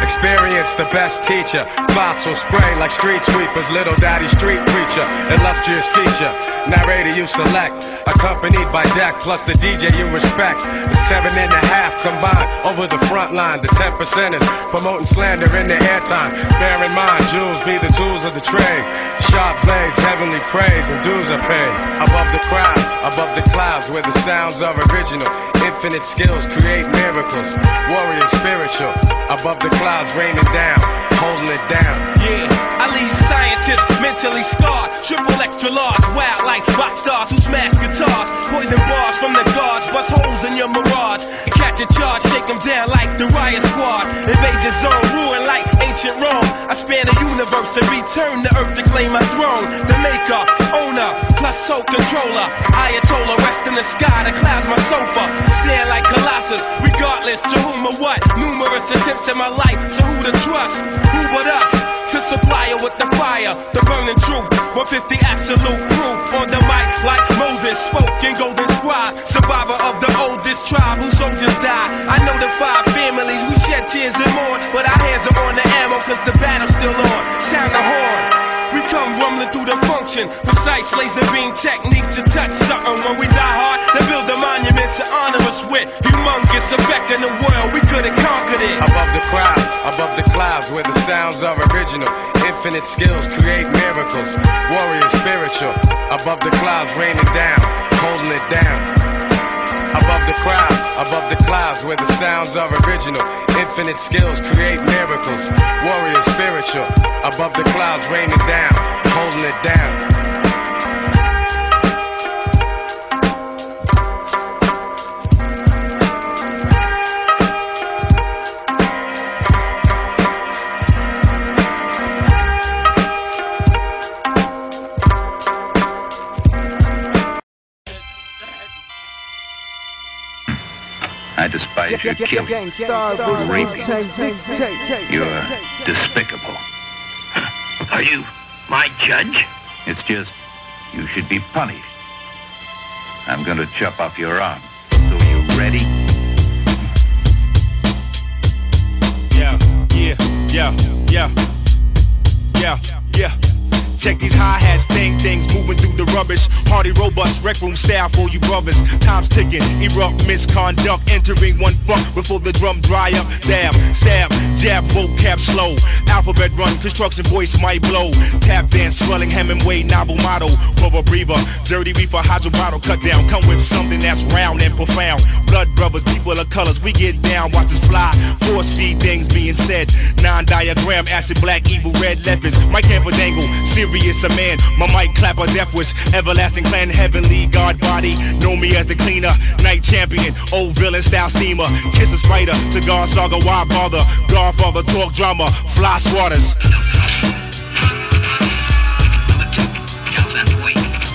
Experience the best teacher. Thoughts will spray like street sweepers. Little daddy street preacher, illustrious feature. Narrator you select, accompanied by deck, plus the D J you respect. The seven and a half combined over the front line. The ten percenters promoting slander in the airtime. Bear in mind, jewels be the tools of the trade. Sharp blades, heavenly praise, and dues are paid. Above the crowds, above the clouds, where the sounds are original. Infinite skills create miracles. Warrior spiritual, above the clouds, raining down, holding it down. Yeah, I leave scientists mentally scarred, triple extra large, wild like rock stars who smash guitars, poison bars from the guards, bust holes in your mirage, catch a charge, shake them down like the riot squad, invade your zone, ruin like ancient Rome. I span the universe and return to earth to claim my throne. The maker, owner, plus soul controller, Ayatollah, rest in the sky, the clouds my sofa. Stand like Colossus, regardless to whom or what. Numerous attempts in my life, so who to trust? Who but us to supply her with the fire, the burning truth? one fifty absolute proof on the mic, like Moses spoke in Golden Scribe, survivor of the oldest tribe whose soldiers died. I know the five families, we shed tears and mourn, but our hands are on the ammo, cause the battle's still on. Sound the horn. We come rumbling through the function, precise laser beam technique to touch something. When we die hard, they build a monument to honor us with. Humongous effect in the world, we could've conquered it. Above the crowds, above the clouds, where the sounds are original. Infinite skills create miracles. Warrior spiritual, above the clouds, raining down, holding it down. Above the crowds, above the clouds, where the sounds are original. Infinite skills create miracles. Warrior spiritual, above the clouds, raining down, holding it down. I despise your killing, gang, star, raping, you're despicable. Are you my judge? It's just, you should be punished. I'm going to chop off your arm. So are you ready? Yeah, yeah, yeah, yeah, yeah, yeah. Check these hi-hats, dang things moving through the rubbish. Hardy, robust, rec room style for you brothers. Time's ticking, erupt, misconduct. Entering one fuck before the drum dry up. Dab, stab, jab, vocab slow. Alphabet run, construction voice might blow. Tap dance, swelling, Hemingway, novel motto. For a breather, dirty reefer, hydro bottle cut down. Come with something that's round and profound. Blood brothers, people of colors, we get down. Watch us fly, force feed things being said. Non-diagram, acid, black, evil, red, leopards. Mike Camperdangle, serious. It's a man, my mic clap a death wish. Everlasting clan, heavenly god body. Know me as the cleaner, night champion. Old villain, style steamer. Kiss a spider, cigar saga, why bother? Godfather, talk drama, fly swatters.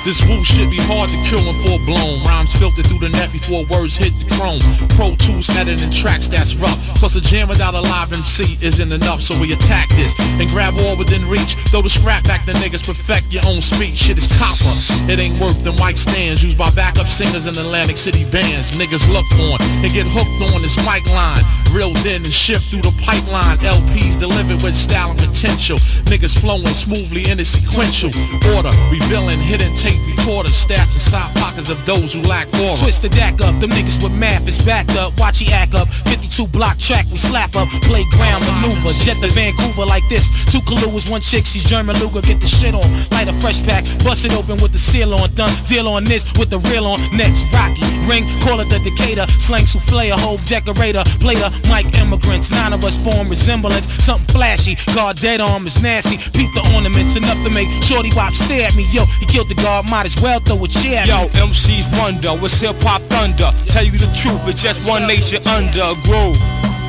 This woo shit be hard to kill and full blown. Rhymes filtered through the net before words hit the chrome. Pro tools editing tracks that's rough. Plus a jam without a live M C isn't enough. So we attack this and grab all within reach. Throw the scrap back the niggas, perfect your own speech. Shit is copper, it ain't worth them white stands used by backup singers in Atlantic City bands. Niggas look on and get hooked on this mic line. Reeled in and shipped through the pipeline. L Ps delivered with style and potential. Niggas flowing smoothly in a sequential order. Revealing hidden tape recorders, stats inside pockets of those who lack aura. Twist the deck up, them niggas with math is backed up. Watch he act up, fifty-two block track, we slap up. Playground maneuver, jet to Vancouver like this. Two Kaluas, one chick, she's German Luger. Get the shit on, light a fresh pack, bust it open with the seal on. Done, deal on this with the reel on. Next, Rocky, ring, call it the Decatur. Slang souffle, a whole decorator. Player, Mike immigrants, nine of us form resemblance. Something flashy, guard dead arm is nasty. Peep the ornaments, enough to make Shorty Wop stare at me. Yo, he killed the guard. Might as well throw a chair. Yo, M Cs wonder what's hip hop thunder. Tell you the truth, it's just one nation under a groove.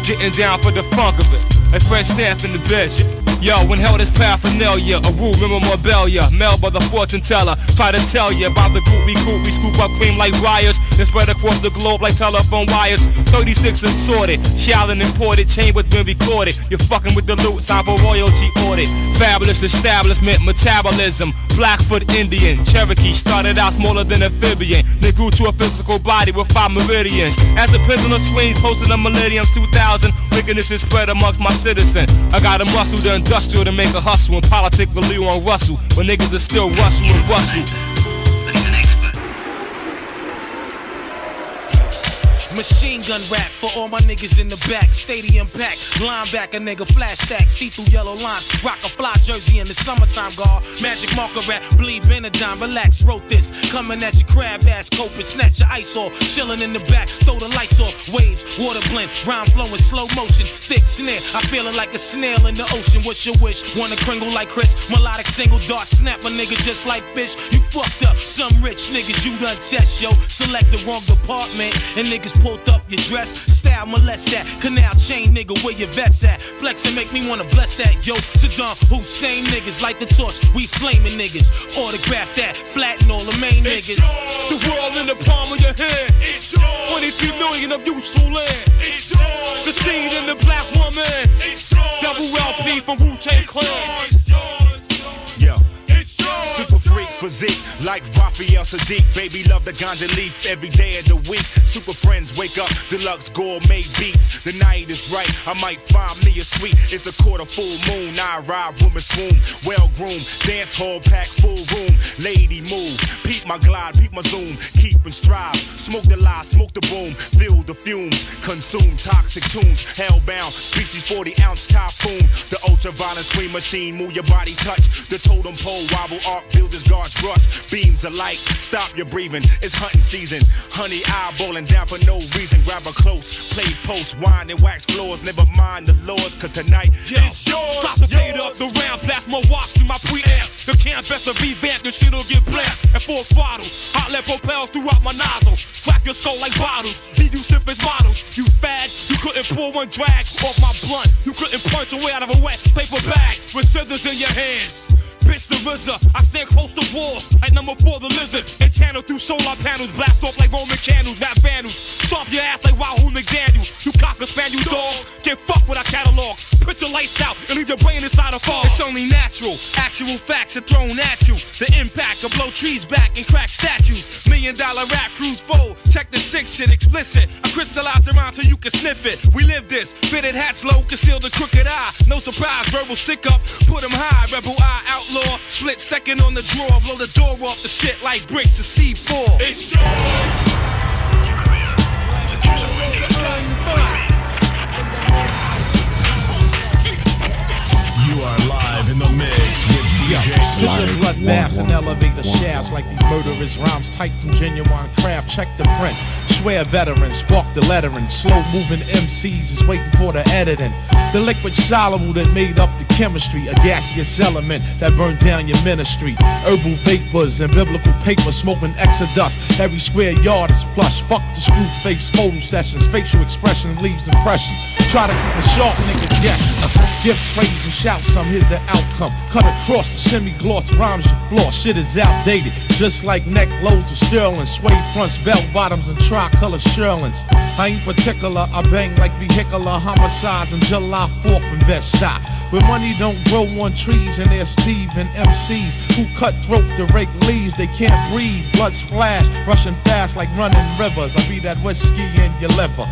Getting down for the funk of it. A fresh half in the bed. Yo, when held is paraphernalia, a rule, remember Morelia, mailed by the fortune teller, try to tell you about the group we group, we scoop up cream like wires, then spread across the globe like telephone wires, thirty-six and sorted, shallin' imported, chambers been recorded, you're fucking with the loot, time for royalty audit, fabulous establishment, metabolism, Blackfoot Indian, Cherokee, started out smaller than amphibian, then grew to a physical body with five meridians, as the pendulum swings close to the millennium two thousand, wickedness is spread amongst my citizen, I got a muscle to industrial to make a hustle, and politic with Leo and Russell, when niggas are still rushing and rushing. Machine gun rap for all my niggas in the back. Stadium pack, linebacker nigga, flash stack. See through yellow lines, rock a fly jersey in the summertime guard. Magic marker rap, bleed Benadine, relax, wrote this. Coming at your crab ass, coping, snatch your ice off. Chilling in the back, throw the lights off. Waves, water blend, rhyme flowing, slow motion. Thick snare, I feeling like a snail in the ocean. What's your wish? Wanna kringle like Chris? Melodic single dart, snap a nigga just like fish. You fucked up, some rich niggas you done test, yo. Select the wrong department, and niggas pulled up your dress, style molest that canal chain nigga where your vest at, flex and make me wanna bless that, yo, Saddam Hussein niggas light the torch, we flaming niggas, autograph that, flatten all the main niggas. It's the world in the palm of your hand, it's twenty-three million of useful land, it's the scene in the black woman, it's double L P from Wu-Tang Clan. Yeah. Super freak physique, like Raphael Sadiq. Baby love the ganja leaf every day of the week. Super friends wake up, deluxe gourmet beats. The night is right, I might find me a suite. It's a quarter full moon, I ride woman swoon. Well groomed, dance hall pack, full room. Lady move, peep my glide, peep my zoom. Keep and strive, smoke the lie, smoke the boom. Feel the fumes, consume toxic tunes. Hellbound, species forty ounce typhoon. The ultraviolet screen machine, move your body, touch the totem pole. Wobble art builders, guards rush, beams of light. Stop your breathing, it's hunting season. Honey eyeballing down for no reason. Grab her close, play post, wine and wax floors. Never mind the laws, cause tonight yo, it's yours. Stop the fade up, the round blast my watch through my preamp. The cam's best to revamp, the shit'll get black. And full throttle, outlet propels throughout my nozzle. Crack your skull like bottles, leave you sip as models. You fad, you couldn't pull one drag off my blunt. You couldn't punch away out of a wet paper bag with scissors in your hands. Bitch the RZA, I stand close to walls like number four the lizard, and channel through solar panels, blast off like Roman candles, not vandals. Stomp your ass like Wahoo McDaniel. You cocker spaniel dogs, get fucked with our catalog. Put your lights out and leave your brain inside a fog. It's only natural, actual facts are thrown at you. The impact will blow trees back and crack statues. Million dollar rap crews fold, check the sick shit explicit. I crystallized around so you can sniff it. We live this, fitted hats low, conceal the crooked eye. No surprise, verbal stick up, put them high. Rebel eye, outlaw. Split second on the draw, blow the door off the shit like bricks to C four. It's yours. You are live in the mix with D J. Push your blood baths and elevate the shafts like these murderous rhymes tight from genuine craft. Check the print, swear veterans, walk the lettering. Slow moving M Cs is waiting for the editing. The liquid soluble that made up the chemistry, a gaseous element that burned down your ministry. Herbal vapors and biblical paper, smoking exodus. Every square yard is plush. Fuck the screw face photo sessions. Facial expression leaves impression. Try to keep a sharp nigga guessing. Give praise and shout some, here's the outcome. Cut across the semi-gloss rhymes you floss. Shit is outdated, just like neck loads of sterling. Suede fronts, belt bottoms, and tricolor shirlings. I ain't particular, I bang like vehicular homicides in July fourth and best stop. But money don't grow on trees, and there's Steve and M Cs who cutthroat to rake leaves. They can't breathe, blood splash, rushing fast like running rivers. I be that whiskey in your liver.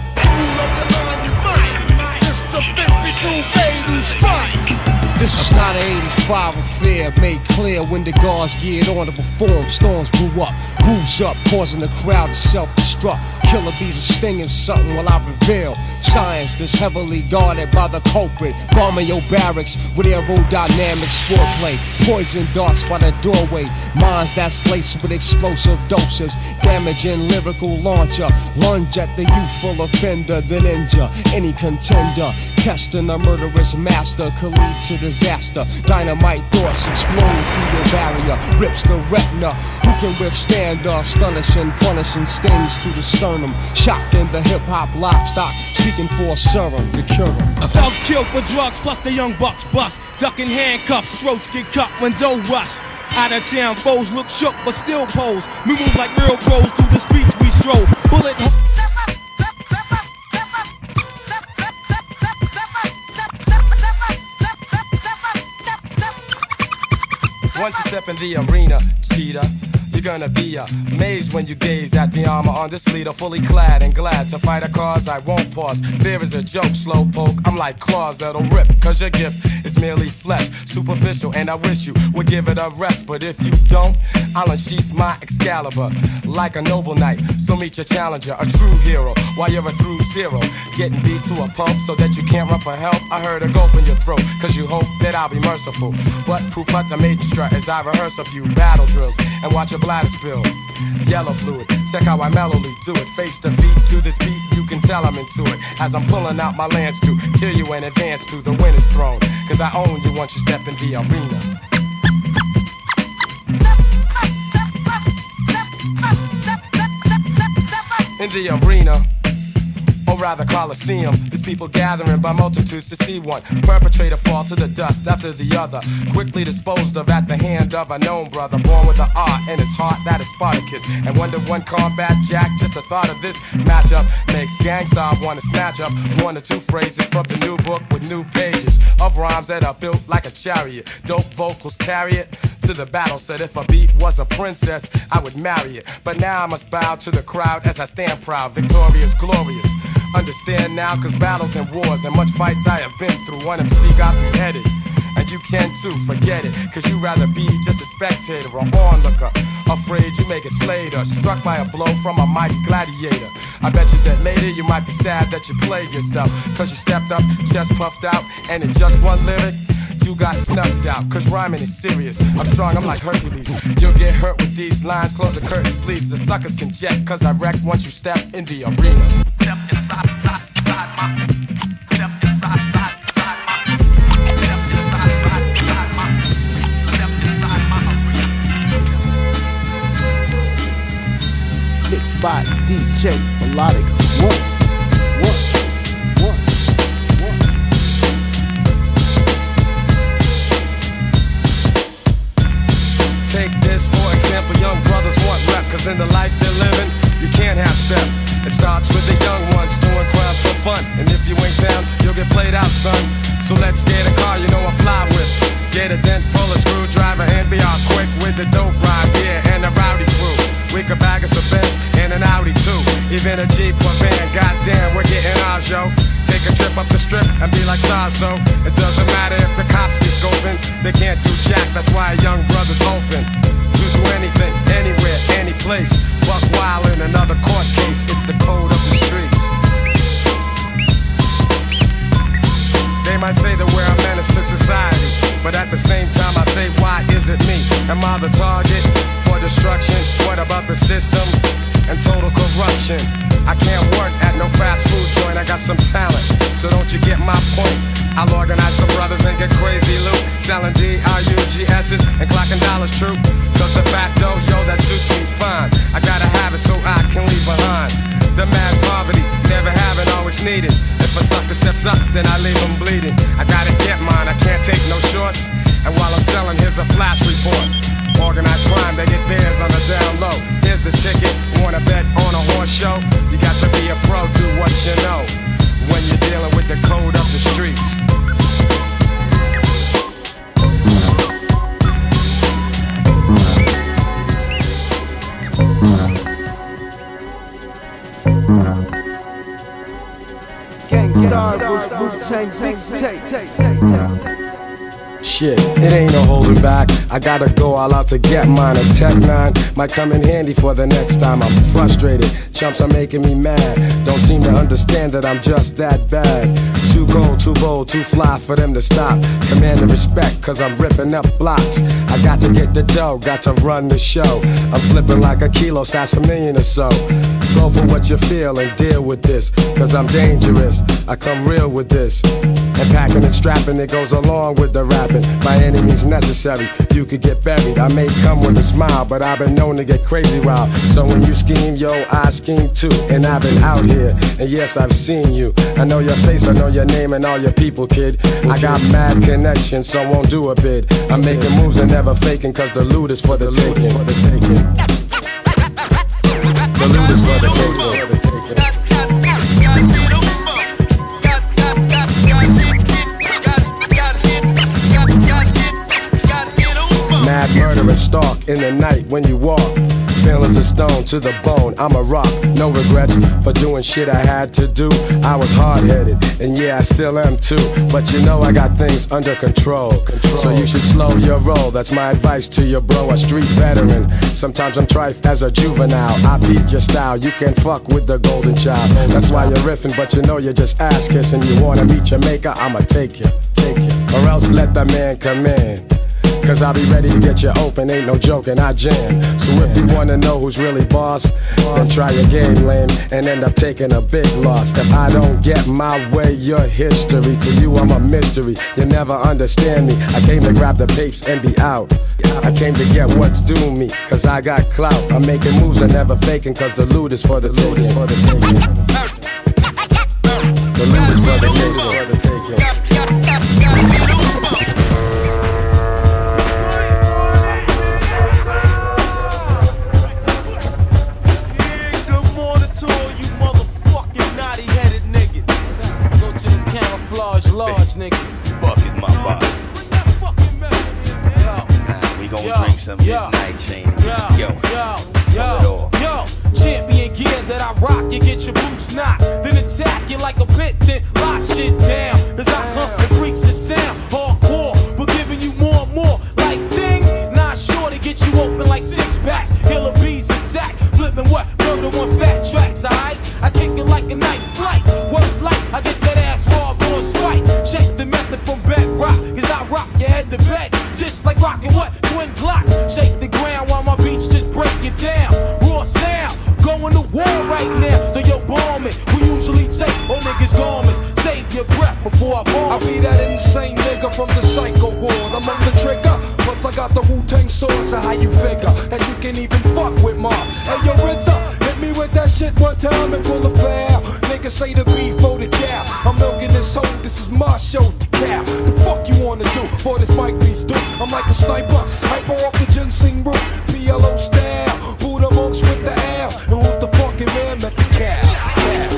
This is not an eighty-five affair, made clear when the guards geared on to perform. Storms blew up, who's up, causing the crowd to self-destruct. Killer bees are stinging something while I reveal science that's heavily guarded by the culprit. Bombing your barracks with aerodynamics, foreplay. Poison darts by the doorway. Minds that's laced with explosive doses. Damaging lyrical launcher. Lunge at the youthful offender, the ninja. Any contender. Testing a murderous master could lead to disaster. Dynamite thoughts explode through your barrier. Rips the retina. Who can withstand the astonishing, punishing stings to the sternum. Shocked in the hip-hop livestock, seeking for a serum to cure them. Folks killed with drugs, plus the young bucks bust. Ducking handcuffs, throats get cut when dough rush. Out of town foes look shook, but still pose. We move like real pros, through the streets we stroll. Bullet once you step in the arena, cheetah, you're gonna be amazed when you gaze at the armor on this leader, fully clad and glad to fight a cause. I won't pause, fear is a joke, slowpoke. I'm like claws that'll rip, cause your gift is merely flesh, superficial, and I wish you would give it a rest. But if you don't, I'll unsheath my Excalibur like a noble knight. So meet your challenger, a true hero, while you're a true zero. Getting beat to a pulp so that you can't run for help. I heard a gulp in your throat, cause you hope that I'll be merciful. But poop out the maiden strut as I rehearse a few battle drills and watch your bladder spill yellow fluid. Check how I mellowly do it, face to feet to this beat. You can tell I'm into it as I'm pulling out my lance to kill you in advance to the winner's throne. Cause I own you once you step in the arena. In the arena, or rather Coliseum, the people gathering by multitudes to see one perpetrator fall to the dust after the other, quickly disposed of at the hand of a known brother, born with an art in his heart that is Spartacus. And one to one combat jack, just the thought of this matchup makes Gang Starr wanna snatch up one or two phrases from the new book with new pages of rhymes that are built like a chariot. Dope vocals carry it to the battle, said if a beat was a princess, I would marry it. But now I must bow to the crowd as I stand proud, victorious, glorious. Understand now, cause battles and wars and much fights I have been through. One M C got beheaded, and you can too, forget it. Cause you'd rather be just a spectator or onlooker, afraid you may get slayed or struck by a blow from a mighty gladiator. I bet you that later you might be sad that you played yourself, cause you stepped up, chest puffed out, and in just one lyric you got snuffed out, cause rhyming is serious. I'm strong, I'm like Hercules. You'll get hurt with these lines, close the curtains, please. The suckers can jet, cause I wreck once you step in the arena. Step inside, inside, inside my, step inside, inside, inside my, step inside, inside, inside my, step inside my. Mixed by D J Melodic. Whoa, whoa. Take this for example, young brothers want rep, cause in the life they're living, you can't have step. It starts with the young ones doing crowds for fun, and if you ain't down, you'll get played out, son. So let's get a car you know I fly with, get a dent, pull a screwdriver, and be all quick with the dope ride, yeah, and a rowdy crew. We could bag us a Benz and an Audi too, even a Jeep or van, goddamn, we're getting ours, yo. Take a trip up the strip and be like stars, so it doesn't matter if the cops be scoping, they can't do jack, that's why a young brother's open to do anything, anywhere, any place. Buck wild in another court case, it's the code of the streets. They might say that we're a menace to society, but at the same time I say, why is it me? Am I the target for destruction? What about the system and total corruption? I can't work at no fast food joint, I got some talent, so don't you get my point? I'll organize some brothers and get crazy loot, selling D R U G S's and clocking dollars true. Cause the fact though, yo, that suits me fine, I gotta have it so I can leave behind the mad poverty, never have it, always needed. If a sucker steps up, then I leave him bleeding. I gotta get mine, I can't take no shorts. And while I'm selling, here's a flash report. Organized crime, they get theirs on the down low. Here's the ticket, wanna bet on a horse show? You got to be a pro, do what you know, when you're dealing with the code of the streets. Gang Starr was Wu-Tang mixtape. Shit, it ain't no holding back. I gotta go all out to get mine. A Tech nine might come in handy for the next time. I'm frustrated, chumps are making me mad. Don't seem to understand that I'm just that bad. Too cold, too bold, too fly for them to stop. Command and respect, cause I'm ripping up blocks. I got to get the dough, got to run the show. I'm flipping like a kilo, that's a million or so. Go for what you feel and deal with this, cause I'm dangerous, I come real with this. And packing and strapping, it goes along with the rapping. By any means necessary, you could get buried. I may come with a smile, but I've been known to get crazy wild. So when you scheme, yo, I scheme too. And I've been out here, and yes, I've seen you. I know your face, I know your name, and all your people, kid. I got mad connections, so won't do a bid. I'm making moves and never faking, cause the loot is for the taking. The loot is for the taking. Murder and stalk in the night when you walk. Feelings of stone to the bone, I'm a rock. No regrets for doing shit I had to do. I was hard-headed, and yeah, I still am too. But you know I got things under control, control. So you should slow your roll, that's my advice to your bro. A street veteran, sometimes I'm trife as a juvenile. I peep your style, you can't fuck with the golden child. That's why you're riffing, but you know you're just ass-kissing. You wanna meet your maker, I'ma take you, take you. Or else let the man come in, cause I'll be ready to get you open, ain't no joking, I jam. So if you wanna know who's really boss, then try your game, lame, and end up taking a big loss. If I don't get my way, your history, to you I'm a mystery, you never understand me. I came to grab the papes and be out. I came to get what's due me, cause I got clout. I'm making moves and never faking, cause the loot is for the loot is for the taking. The loot is for the taking. Niggas. Bucket my body. Nah, we gon' drink some midnight chain. Yo, yo, yo, yo. Champion gear that I rock, you get your boots knocked. Then attack you like a pit, then lock shit down. Cause I hump and freaks the sound. Hardcore, but giving you more and more. Like thing, not sure to get you open like six packs. Killer bees attack, flipping what? Murder on fat tracks, alright? I kick it like a night flight. What flight? I get that ass hard going swipe. Check the method from bedrock, cause I rock your head to bed. Just like rockin' what? Twin blocks. Shake the ground while my beats just break it down. Raw sound, going to war right now. So yo, bombing, we usually take all niggas' garments. Save your breath before I bomb. I'll be that insane nigga from the Psycho Ward. I'm on the trigger, plus I got the Wu-Tang swords. So how you figure that you can even fuck with mom? Hey yo, Rizza, hit me with that shit one time and pull a foul. Niggas say the beef for the cow. I'm milking this hoe, this is my show to cow. The fuck you wanna do for this mic beats do? I'm like a sniper, hyper off the ginseng root. P L O style, who the monks with the L? And who's the fucking man at the cow? Yeah,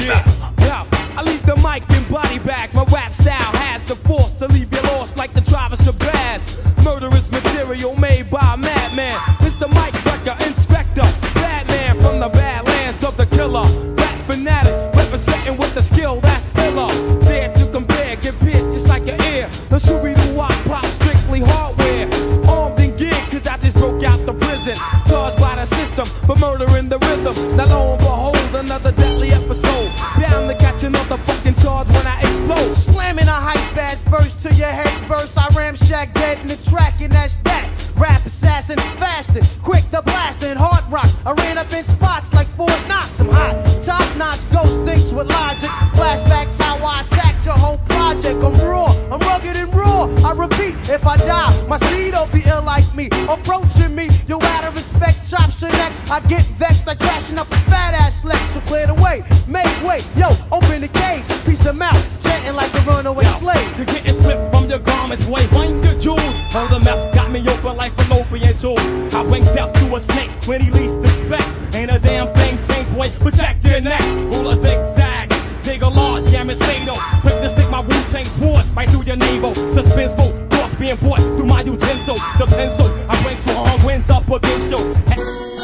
yeah, yeah. I leave the mic in body bags. My rap style has the force to leave you lost like the Travis of Bass. Murderous material made by a madman. It's the mic wrecker, inspector, Batman from the badlands of the killer. Rap fanatic, representing with the skill that's iller. Dare to compare, get pierced just like your ear. The shooby do I pop, strictly hardware. Armed and geared, cause I just broke out the prison. Charged by the system for murdering the rhythm. Now lo and behold, another deadly episode. Bound to catch another fucking charge when I explode. Slamming a hype-ass verse to your head verse. I ramshack dead in the track and that's that. Rap assassin, fasting, quick to blasting, hard rock. I ran up in spots like Fort Knox, I'm hot. Top-notch ghost thinks with logic. Flashbacks how I attacked your whole project. I'm raw, I'm rugged and raw. I repeat, if I die, my seed don't be ill like me. Approaching me, you out of respect, chops your neck. I get vexed like crashing up a fat-ass Lex. So clear the way, make way, yo, open the cage, piece of mouth, chanting like a runaway yo, slave. You're getting stripped from your garments, way one your jewels. Hold the mouth, got me open like fallopian tubes. I wink death to a snake when he least expect. Ain't a damn thing, tank boy, protect your neck. Rule a zigzag, take a large, jam is fatal. Quick to stick my Wu-Tang sword right through your navel. Suspenseful, cross being bought through my utensil. The pencil, I bring strong winds up against you.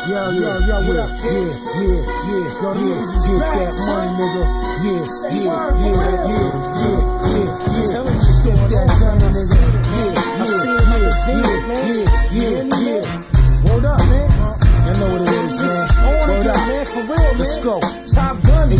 Yeah, yeah, yeah, yeah, yeah, yeah, yeah, go ahead, get that money, nigga. Yeah, yeah, yeah, yeah, yeah, yeah, yeah. Get that money, nigga. Yeah, yeah, yeah, yeah, yeah, yeah. Hold up, man. Y'all know what it is, man. Hold up, man, for real, man. Let's go. Top gun, yo,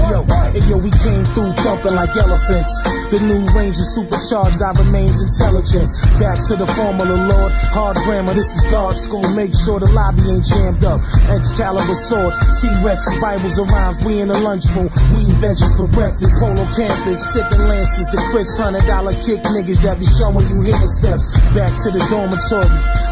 yo. yo, we came through thumping like elephants. The new range is supercharged, I remains intelligent. Back to the formula, Lord, hard grammar, this is guard school. Make sure the lobby ain't jammed up. Excalibur swords, T-Rex, Bibles and rhymes, we in the lunchroom. We eat veggies for breakfast, Polo campus, sipping lances. The crisp one hundred dollar kick niggas that be showing you hitting steps. Back to the dormitory,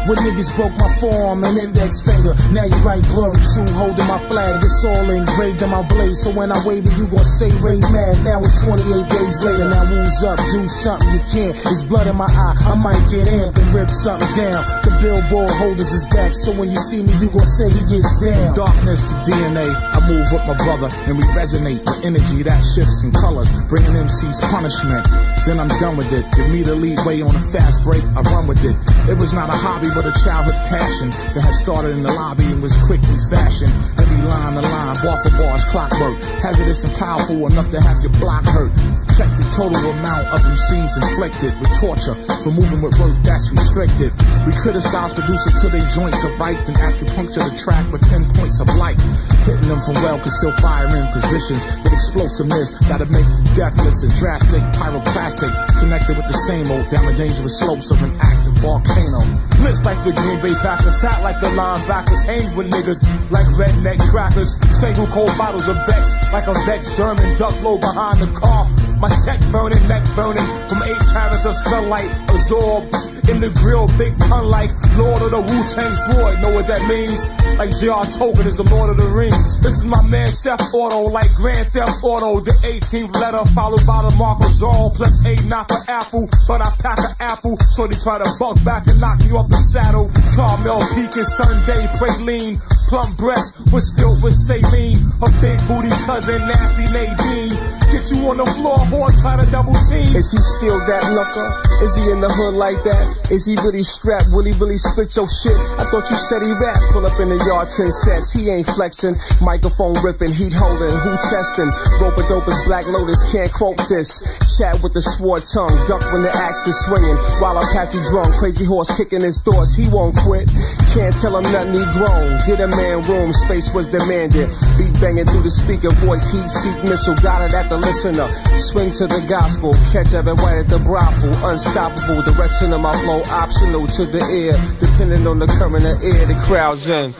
where niggas broke my forearm and index finger. Now you right blurry, true, holding my flag. It's all engraved on my blade, so when I wave it, you gon' say Ray mad. Now it's twenty-eight days later, now who's up? Do something you can't. It's blood in my eye, I might get amped and rip something down. The billboard holders is back, so when you see me, you gon' say he gets down. From darkness to D N A, I move with my brother, and we resonate with energy that shifts in colors, bringing M Cs punishment. Then I'm done with it. Give me the leadway on a fast break, I run with it. It was not a hobby, but a childhood passion that had started in the lobby and was quickly fashioned. Every line to line, bar for bar is clockwork, hazardous and powerful enough to have your block hurt. Check the total amount of M Cs inflicted with torture for moving with work that's restricted. We criticize producers till their joints are biked and acupuncture the track with pinpoints of light, hitting them from well-concealed firing positions with explosiveness that'll make you deathless and drastic, pyroplastic, connected with the same old down the dangerous slopes of an active volcano. Blitz like the Green Bay Packers, sat like the linebackers, hang with niggas like redneck crackers, strangle cold bottles of Bex like a Bex German, duck low behind the car. My tech burning, neck burning from eight carats of sunlight, absorbed in the grill, big pun like Lord of the Wu-Tang sword. Know what that means? Like J R. Tolkien is the Lord of the Rings. This is my man Chef Auto, like Grand Theft Auto. The eighteenth letter followed by the mark of Zorro. Plus eight, not for Apple, but I pack an apple. So they try to buck back and knock you off the saddle. Charmel Peak is Sunday, praline. Plump breast was filled with saline. Her big booty cousin, nasty Nadine. Get you on the floor, boy, try to double team. Is he still that looker? Is he in the hood like that? Is he really strapped? Will he really split your shit? I thought you said he rap. Pull up in the yard, ten sets. He ain't flexing. Microphone ripping, heat holding. Who testing? Rope a dope is Black Lotus. Can't quote this. Chat with the sword tongue. Duck when the axe is swinging. While Apache drum. Crazy horse kicking his doors. He won't quit. Can't tell him nothing. He grown. Get a man room. Space was demanded. Beat banging through the speaker. Voice heat seat missile. Got it at the listener. Swing to the gospel. Catch every white at the brothel. Unstoppable. Direction of my flow optional to the ear, depending on the current of air the crowd's in.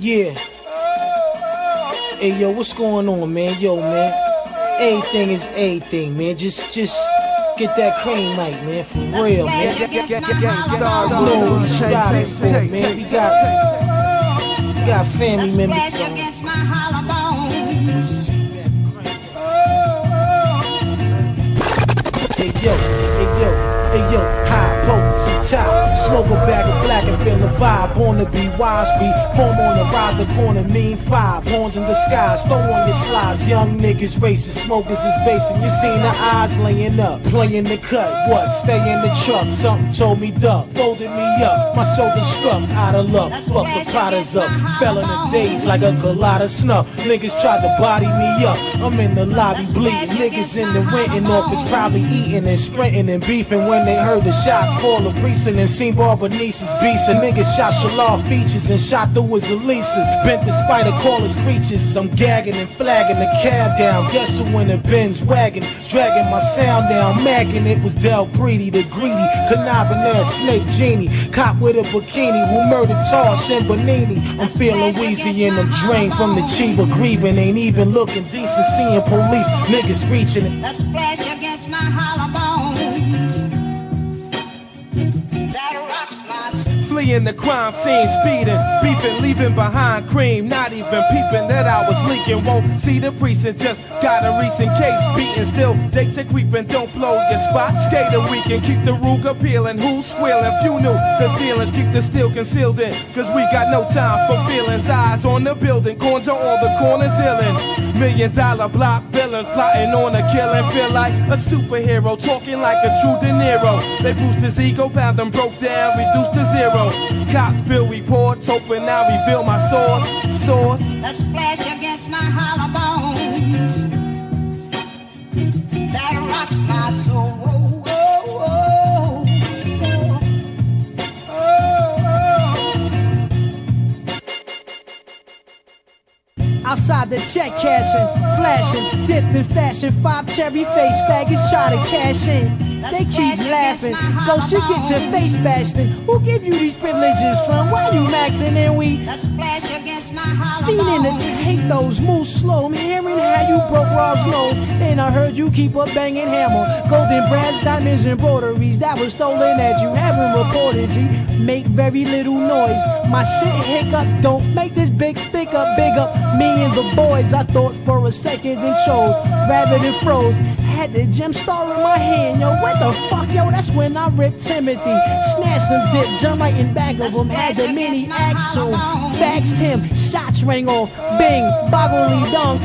Yeah. Hey yo, what's going on, man? Yo, man. Anything is anything, man. Just, just get that cream mic, man. For real, man. Gang Starr, man. We got, we got family members. So. Hey yo, hey yo, hey yo, high potency top. Smoke a bag of black and feel the vibe. Born to be wise, be form on the rise. The corner mean five, horns in disguise. Throw on your slides, young niggas racing. Smokers is basing, you seen the eyes laying up. Playing the cut, what? Stay in the truck. Something told me duck, folded me up. My shoulders struck, out of luck. Fuck the potters up, fell in the days like a colada snuff. Niggas tried to body me up, I'm in the lobby bleeding. Niggas in the renting office probably eating and sprinting and beefing when they heard the shots fall of precinct and seen Barbanese's beast. A nigga shot Shalal features and shot through his Elises. Bent the spider call his creatures. I'm gagging and flagging the cab down. Guess who in the Benz wagon? Dragging my sound down. Magging it was Del Greedy, the greedy, conniving ass snake genie. Cop with a bikini who murdered Charles and Bernini. I'm feeling wheezy and I'm drained from the Chiba grieving. Ain't even looking decent seeing police. Niggas reaching it. Let's flash against my hollow. In the crime scene, speeding, beeping, leaving behind cream, not even peeping that I was leaking. Won't see the precinct, just got a recent case beating. Still, jakes are creeping, don't blow your spot. Stay the weekend, keep the Ruger peeling. Who's squealing? Few knew the dealings, keep the steel concealed in, cause we got no time for feelings. Eyes on the building, corns are on the corners, healing. Million dollar block villains, plotting on a killing. Feel like a superhero, talking like a true De Niro. They boost his ego, found them broke down, reduced to zero. Cops fill reports, hoping I reveal my source, source. Let's flash against my hollow bones. That rocks my soul. Oh, oh, oh. Oh, oh. the check cashing, flashing, dipped in fashion, five cherry face faggots try to cash in. They keep laughing, go shit get your face bashed in. Who give you these privileges, son? Why you maxing and we? That's flash against my hollow bone. Feeling to hate those, move slow. I'm hearing how you broke Rob's nose, and I heard you keep a banging hammer. Golden brass, diamonds, and broderies that was stolen as you haven't recorded. G, make very little noise. My shit hiccup, don't make this big stick up, big up. Me and the boys, I thought for a second and chose rather than froze. Had the Gem Starr in my hand, yo, what the fuck, yo, that's when I ripped Timothy. Snatched some dip, jumped right in back of him, had the mini axe to him, faxed him, shots rang off, bing, boggly dunk.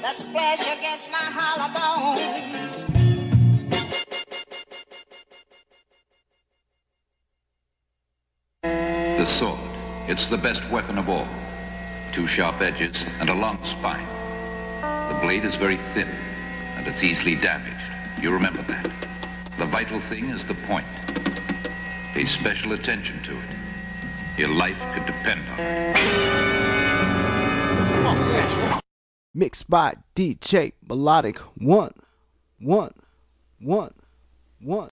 That's flash against my hollow bones. The sword, it's the best weapon of all. Two sharp edges and a long spine. The blade is very thin. And it's easily damaged. You remember that. The vital thing is the point. Pay special attention to it. Your life could depend on it. Mixed by D J Melodic. One, one, one, one.